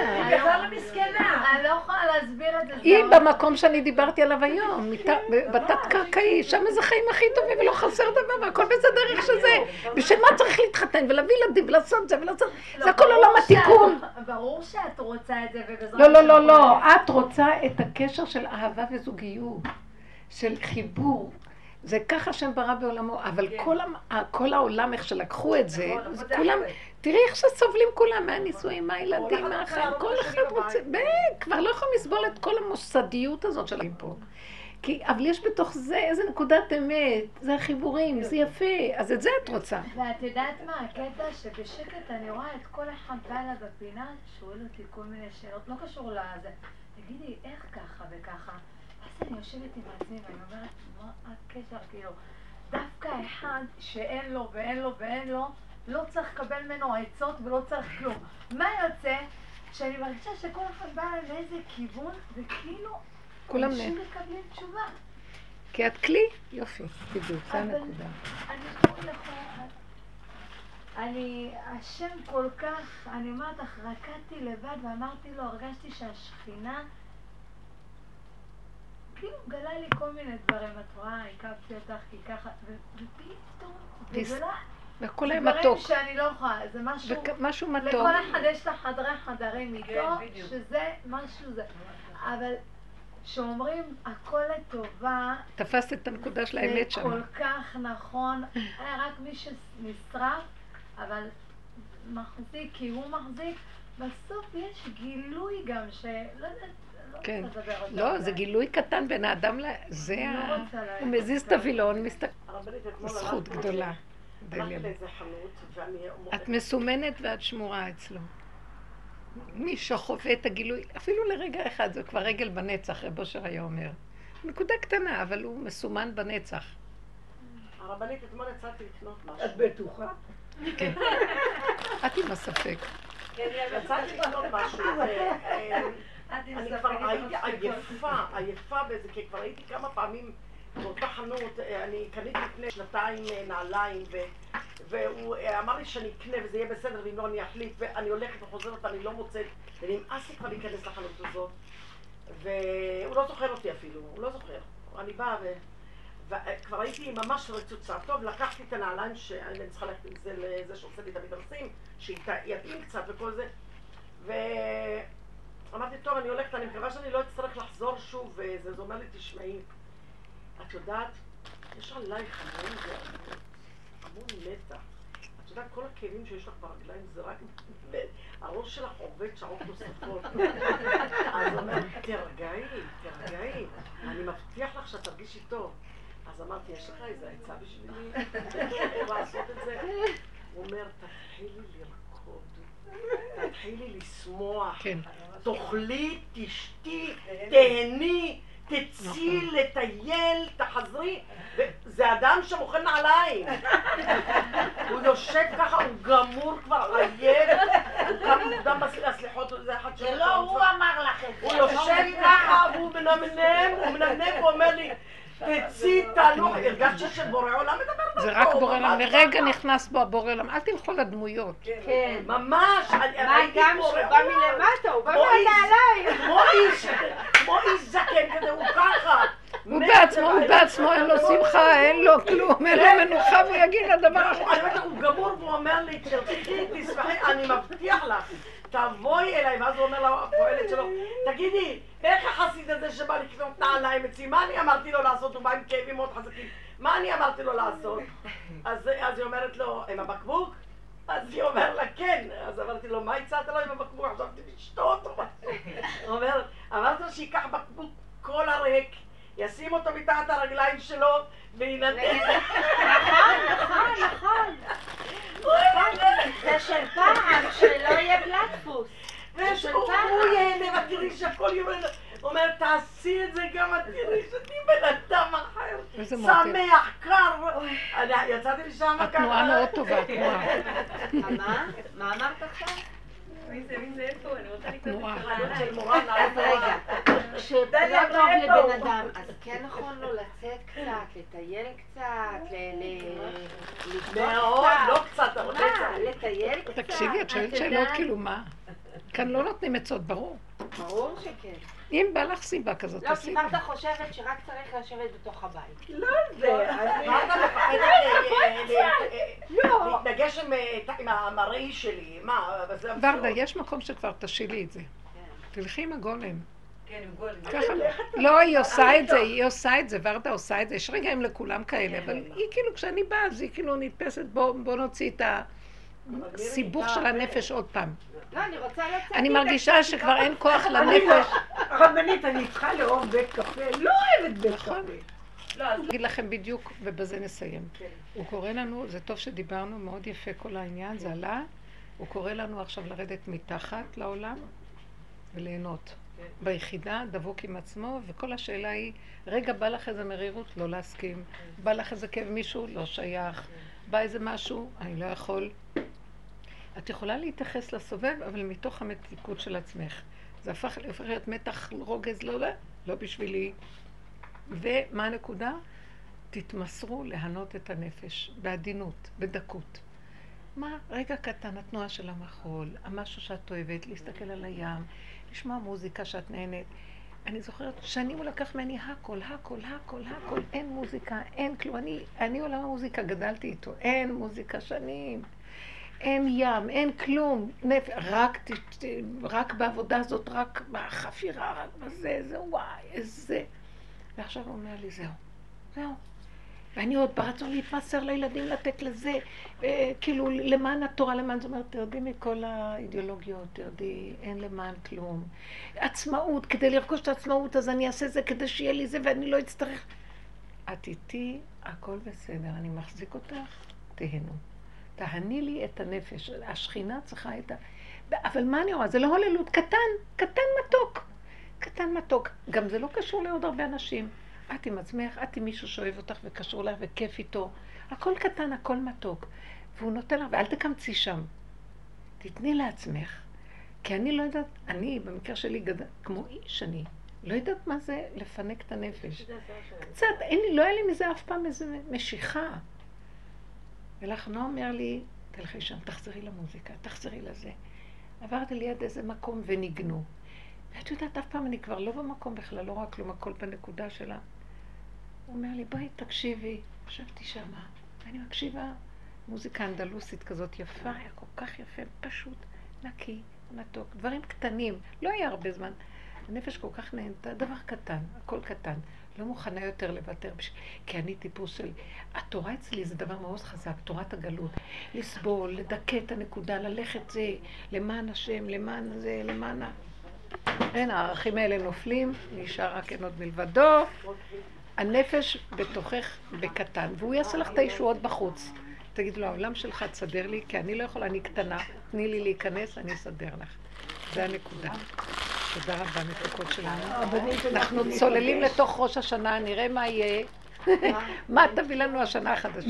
כבר מסכנה. אני לא יכולה להסביר את זה. היא במקום שאני דיברתי עליו היום, בתת קרקעי, שם זה חיים הכי טובים ולא חסר דבר, והכל בסדר איך שזה. בשביל מה צריך להתחתן ולהביא ילדים ולעשות זה ולעשות... זה הכל עולם התיקון. ברור שאת רוצה את זה ובזאת... לא. את רוצה את הקשר של אהבה וזוגיות. של חיבור, זה ככה שם ברא בעולמו, אבל כל העולם איך שלקחו את זה, כולם, תראי איך שסובלים כולם, מהנישואים, מהילדים, מהחיים, כל אחד רוצה, כבר לא יכולים לסבול את כל המוסדיות הזאת שלהם פה. אבל יש בתוך זה איזה נקודת אמת, זה החיבורים, זה יפה, אז את זה את רוצה. ואת יודעת מה, הקטע שבשקט אני רואה את כל אחד בא לה בפינה, שואל אותי כל מיני שאלות, לא קשור לזה, תגידי איך ככה וככה. אז אני יושבת עם עצמי ואני אומרת, מה הקשר, דווקא אחד שאין לו ואין לו, לא צריך לקבל ממנו עצות ולא צריך כלום. מה יוצא? שאני מרגישה שכל אחד בא לאיזה כיוון וכאילו אנשים מקבלים תשובה. כי את כלי? יופי, בדיוק, זה הנקודה. אני קורא לך, השם כל כך, אני אומרת, רקדתי לבד ואמרתי לו, הרגשתי שהשכינה כאילו גלה לי כל מיני דברים, את רואה, עיקבתי אותך כי ככה, ופתאום, וכל היה מתוק. דברים שאני לא יכולה, זה משהו מתוק. לכל אחד יש לה חדרי חדרים איתו, שזה משהו זה. אבל שאומרים, הכל לטובה... תפסת את הנקודה של האמת שם. זה כל כך נכון, היה רק מי שנשרף, אבל מחזיק, כי הוא מחזיק. בסוף יש גילוי גם שלא יודעת, כן. לא, זה גילוי קטן בין האדם ל... זה ה... הוא מזיז את הווילון, מסתכל... זכות גדולה. את מסומנת ואת שמורה אצלו. מי שחווה את הגילוי, אפילו לרגע אחד, זה כבר רגל בנצח, רבי אושר היה אומר. נקודה קטנה, אבל הוא מסומן בנצח. הרבנית, אתמול יצאתי לקנות משהו. את בטוחה? כן. את עם הספק. יצאתי לקנות משהו. אני כבר הייתי עייפה בזה, כי כבר הייתי כמה פעמים באותה חנות, אני קניתי לפני שנתיים נעליים, והוא אמר לי שאני אקנה וזה יהיה בסדר, ואם לא אני אחליף, ואני הולכת וחוזרת, אני לא מוצאת, ונמאס לי כבר להיכנס לחנות הזאת, והוא לא זוכר אותי אפילו, הוא לא זוכר, אני באה וכבר הייתי ממש רצוצה, טוב, לקחתי את הנעליים שאני צריכה ללכת עם זה לזה שעושה לי את המדרסים, שיתאים קצת וכל זה, אמרתי, טוב, אני הולכת, אני מקווה שאני לא אצטרך לחזור שוב, וזה אומר לי, תשמעי, את יודעת, יש עלייך המון מתח. את יודעת, כל הכאבים שיש לך ברגליים זה רק... הראש שלך עובד שעות נוספות. אז אומרת, תרגעי, אני מבטיח לך שאת תרגישי טוב. אז אז אמרתי, יש לך איזה עצה בשבילי? הוא לעשות את זה. הוא אומר, תתחילי לרקוד, תתחילי לשמוח, תאכלי, תשתי, תהני, תציל, לטייל, תחזרי. זה אדם שמוכן נעליים. הוא יושב ככה, הוא גמור כבר, עייב. הוא קם מוקדם בסליחות, זה אחד שלו. זה לא הוא אמר לך את זה. הוא יושב ככה, והוא מנמנם, הוא מנמנם, הוא אומר לי, תציא, תהלוך. הרגשתי שבורא עולם מדבר בו. זה רק בורא עולם, לרגע נכנס בו הבורא עולם. אל תלכו לדמויות. כן. ממש. מה גם שהוא בא מלמטה, הוא בא מלעליים. מויש, מויש זקן כזה, הוא ככה. הוא בעצמו, אין לו שמחה, אין לו כלום, אין לו מנוחה, הוא יגיד לדבר אחר. הוא גמור והוא אומר לי, תרצחי, תשמחי, אני מבטיח לך, תבואי אליי. ואז הוא אומר לפועלת שלו, תגידי, איך החסיד הזה שבא לקנות נעליים אצלי, מה אני אמרתי לו לעשות? הוא בא עם כאבים מאוד חזקים, מה אני אמרתי לו לעשות? אז היא אומרת לו, עם הבקבוק? אז היא אומרת לה, כן. אז אמרתי לו, מה הצעת לו עם הבקבוק? חשבתי לשתות או משהו. אמרתי לו שייקח בקבוק כל הריק, ישים אותו מתחת הרגליים שלו, וינתן. נכון. זה של פעם, שלא יהיה בלטפוס. הוא יהנה, ותראי שכל יום אומר, תעשי את זה גם, תראי שאני בן אדם אחר. שמח, קר. יצאתי לשם ככה. התנועה מאוד טובה, התנועה. מה? מה אמרת עכשיו? מי זה איפה? אני רוצה לקרוא את הרעיון של מורן. אז רגע, כשבא טוב לבן אדם, אז כן נכון לו לצאת קצת, לטייל קצת, מאוד, לא קצת, הרבה קצת. לטייל קצת. תקשיבי, את שואלת שאלות כאילו מה? כאן לא נותנים עצות, ברור. ברור שכן. אם בא לך סיבה כזאת, לא, כי מה אתה חושבת שרק צריך לשבת בתוך הבית? לא זה. מה אתה מפחדת להתנגש עם המראי שלי? מה? ורדה, יש מקום שכבר תשילי את זה. תלכי עם הגולם. כן, עם גולם. לא, היא עושה את זה, ורדה עושה את זה. יש רגעים לכולם כאלה, אבל היא כאילו, כשאני באה, אז היא כאילו נתפסת, בוא נוציא את ה... סיבוך של הנפש עוד פעם. לא, אני רוצה לצאת. אני מרגישה שכבר אין כוח לנפש. רבנית, אני צריכה לאהוב בית קפה. לא אוהבת בית קפה. אני אגיד לכם בדיוק, ובזה נסיים. הוא קורא לנו, זה טוב שדיברנו, מאוד יפה כל העניין, זה עלה. הוא קורא לנו עכשיו לרדת מתחת לעולם וליהנות. ביחידה, דבוק עם עצמו, וכל השאלה היא, רגע, בא לך איזה מרירות? לא להסכים. בא לך איזה כאב מישהו? לא שייך. בא איזה משהו? אני לא יכול. את יכולה להתייחס לסובב, אבל מתוך המתיקות של עצמך. זה הפך להיות מתח רוגז, לא בשבילי. ומה הנקודה? תתמסרו להנות את הנפש, בעדינות, בדקות. מה? רגע קטן, התנועה של המחול, המשהו שאת אוהבת, להסתכל על הים, לשמוע מוזיקה שאת נהנת. אני זוכרת, שנים הוא לקח ממני הכל, אין מוזיקה, אין כלום. אני עולם המוזיקה, גדלתי איתו, אין מוזיקה שנים. אין ים, אין כלום, רק בעבודה הזאת, רק בחפירה, רק בזה, זה וואי, איזה. ועכשיו הוא אומר לי, זהו. ואני עוד ברצון להתמסר לילדים, לתת לזה, כאילו למען התורה, למען, זאת אומרת, תרדי מכל האידיאולוגיות, תרדי, אין למען כלום. עצמאות, כדי לרכוש את העצמאות, אז אני אעשה זה כדי שיהיה לי זה ואני לא אצטרך. את איתי, הכל בסדר, אני מחזיק אותך, תהנו. תהני לי את הנפש, השכינה צריכה את ה... אבל מה אני רואה? זה לא הוללות, קטן מתוק. גם זה לא קשור לעוד הרבה אנשים. את עם עצמך, את עם מישהו שאוהב אותך וקשור לך וכיף איתו. הכל קטן, הכל מתוק. והוא נותן לך, ואל תקמצי שם. תתני לעצמך. כי אני לא יודעת, אני במקרה שלי כמו איש אני, לא יודעת מה זה לפנק את הנפש. קצת, לא היה לי מזה אף פעם איזה משיכה. ולחנו אומר לי, תלכי שם, תחזרי למוזיקה, תחזרי לזה. עברתי ליד איזה מקום וניגנו. ואת יודעת, אף פעם אני כבר לא במקום בכלל, לא רק כלום, הכל בנקודה שלה. הוא אומר לי, בואי תקשיבי. חשבתי שמה, ואני מקשיבה מוזיקה אנדלוסית כזאת יפה, היה כל כך יפה, פשוט, נקי, מתוק, דברים קטנים, לא היה הרבה זמן. הנפש כל כך נהנתה, דבר קטן, הכל קטן. לא מוכנה יותר לוותר, כי אני טיפוס של... התורה אצלי זה דבר מאוד חזק, תורת הגלות. לסבול, לדכא את הנקודה, ללכת זה, למען השם, למען זה, למען ה... אין, הערכים האלה נופלים, נשאר רק אין עוד מלבדו. הנפש בתוכך בקטן, והוא יעשה לך את הישועות בחוץ. תגיד לו, העולם שלך תסדר לי, כי אני לא יכולה, אני קטנה, תני לי להיכנס, אני אסדר לך. זה הנקודה. תודה רבה, מתוקות שלנו. אנחנו צוללים לתוך ראש השנה, נראה מה יהיה, מה תביא לנו השנה החדשה.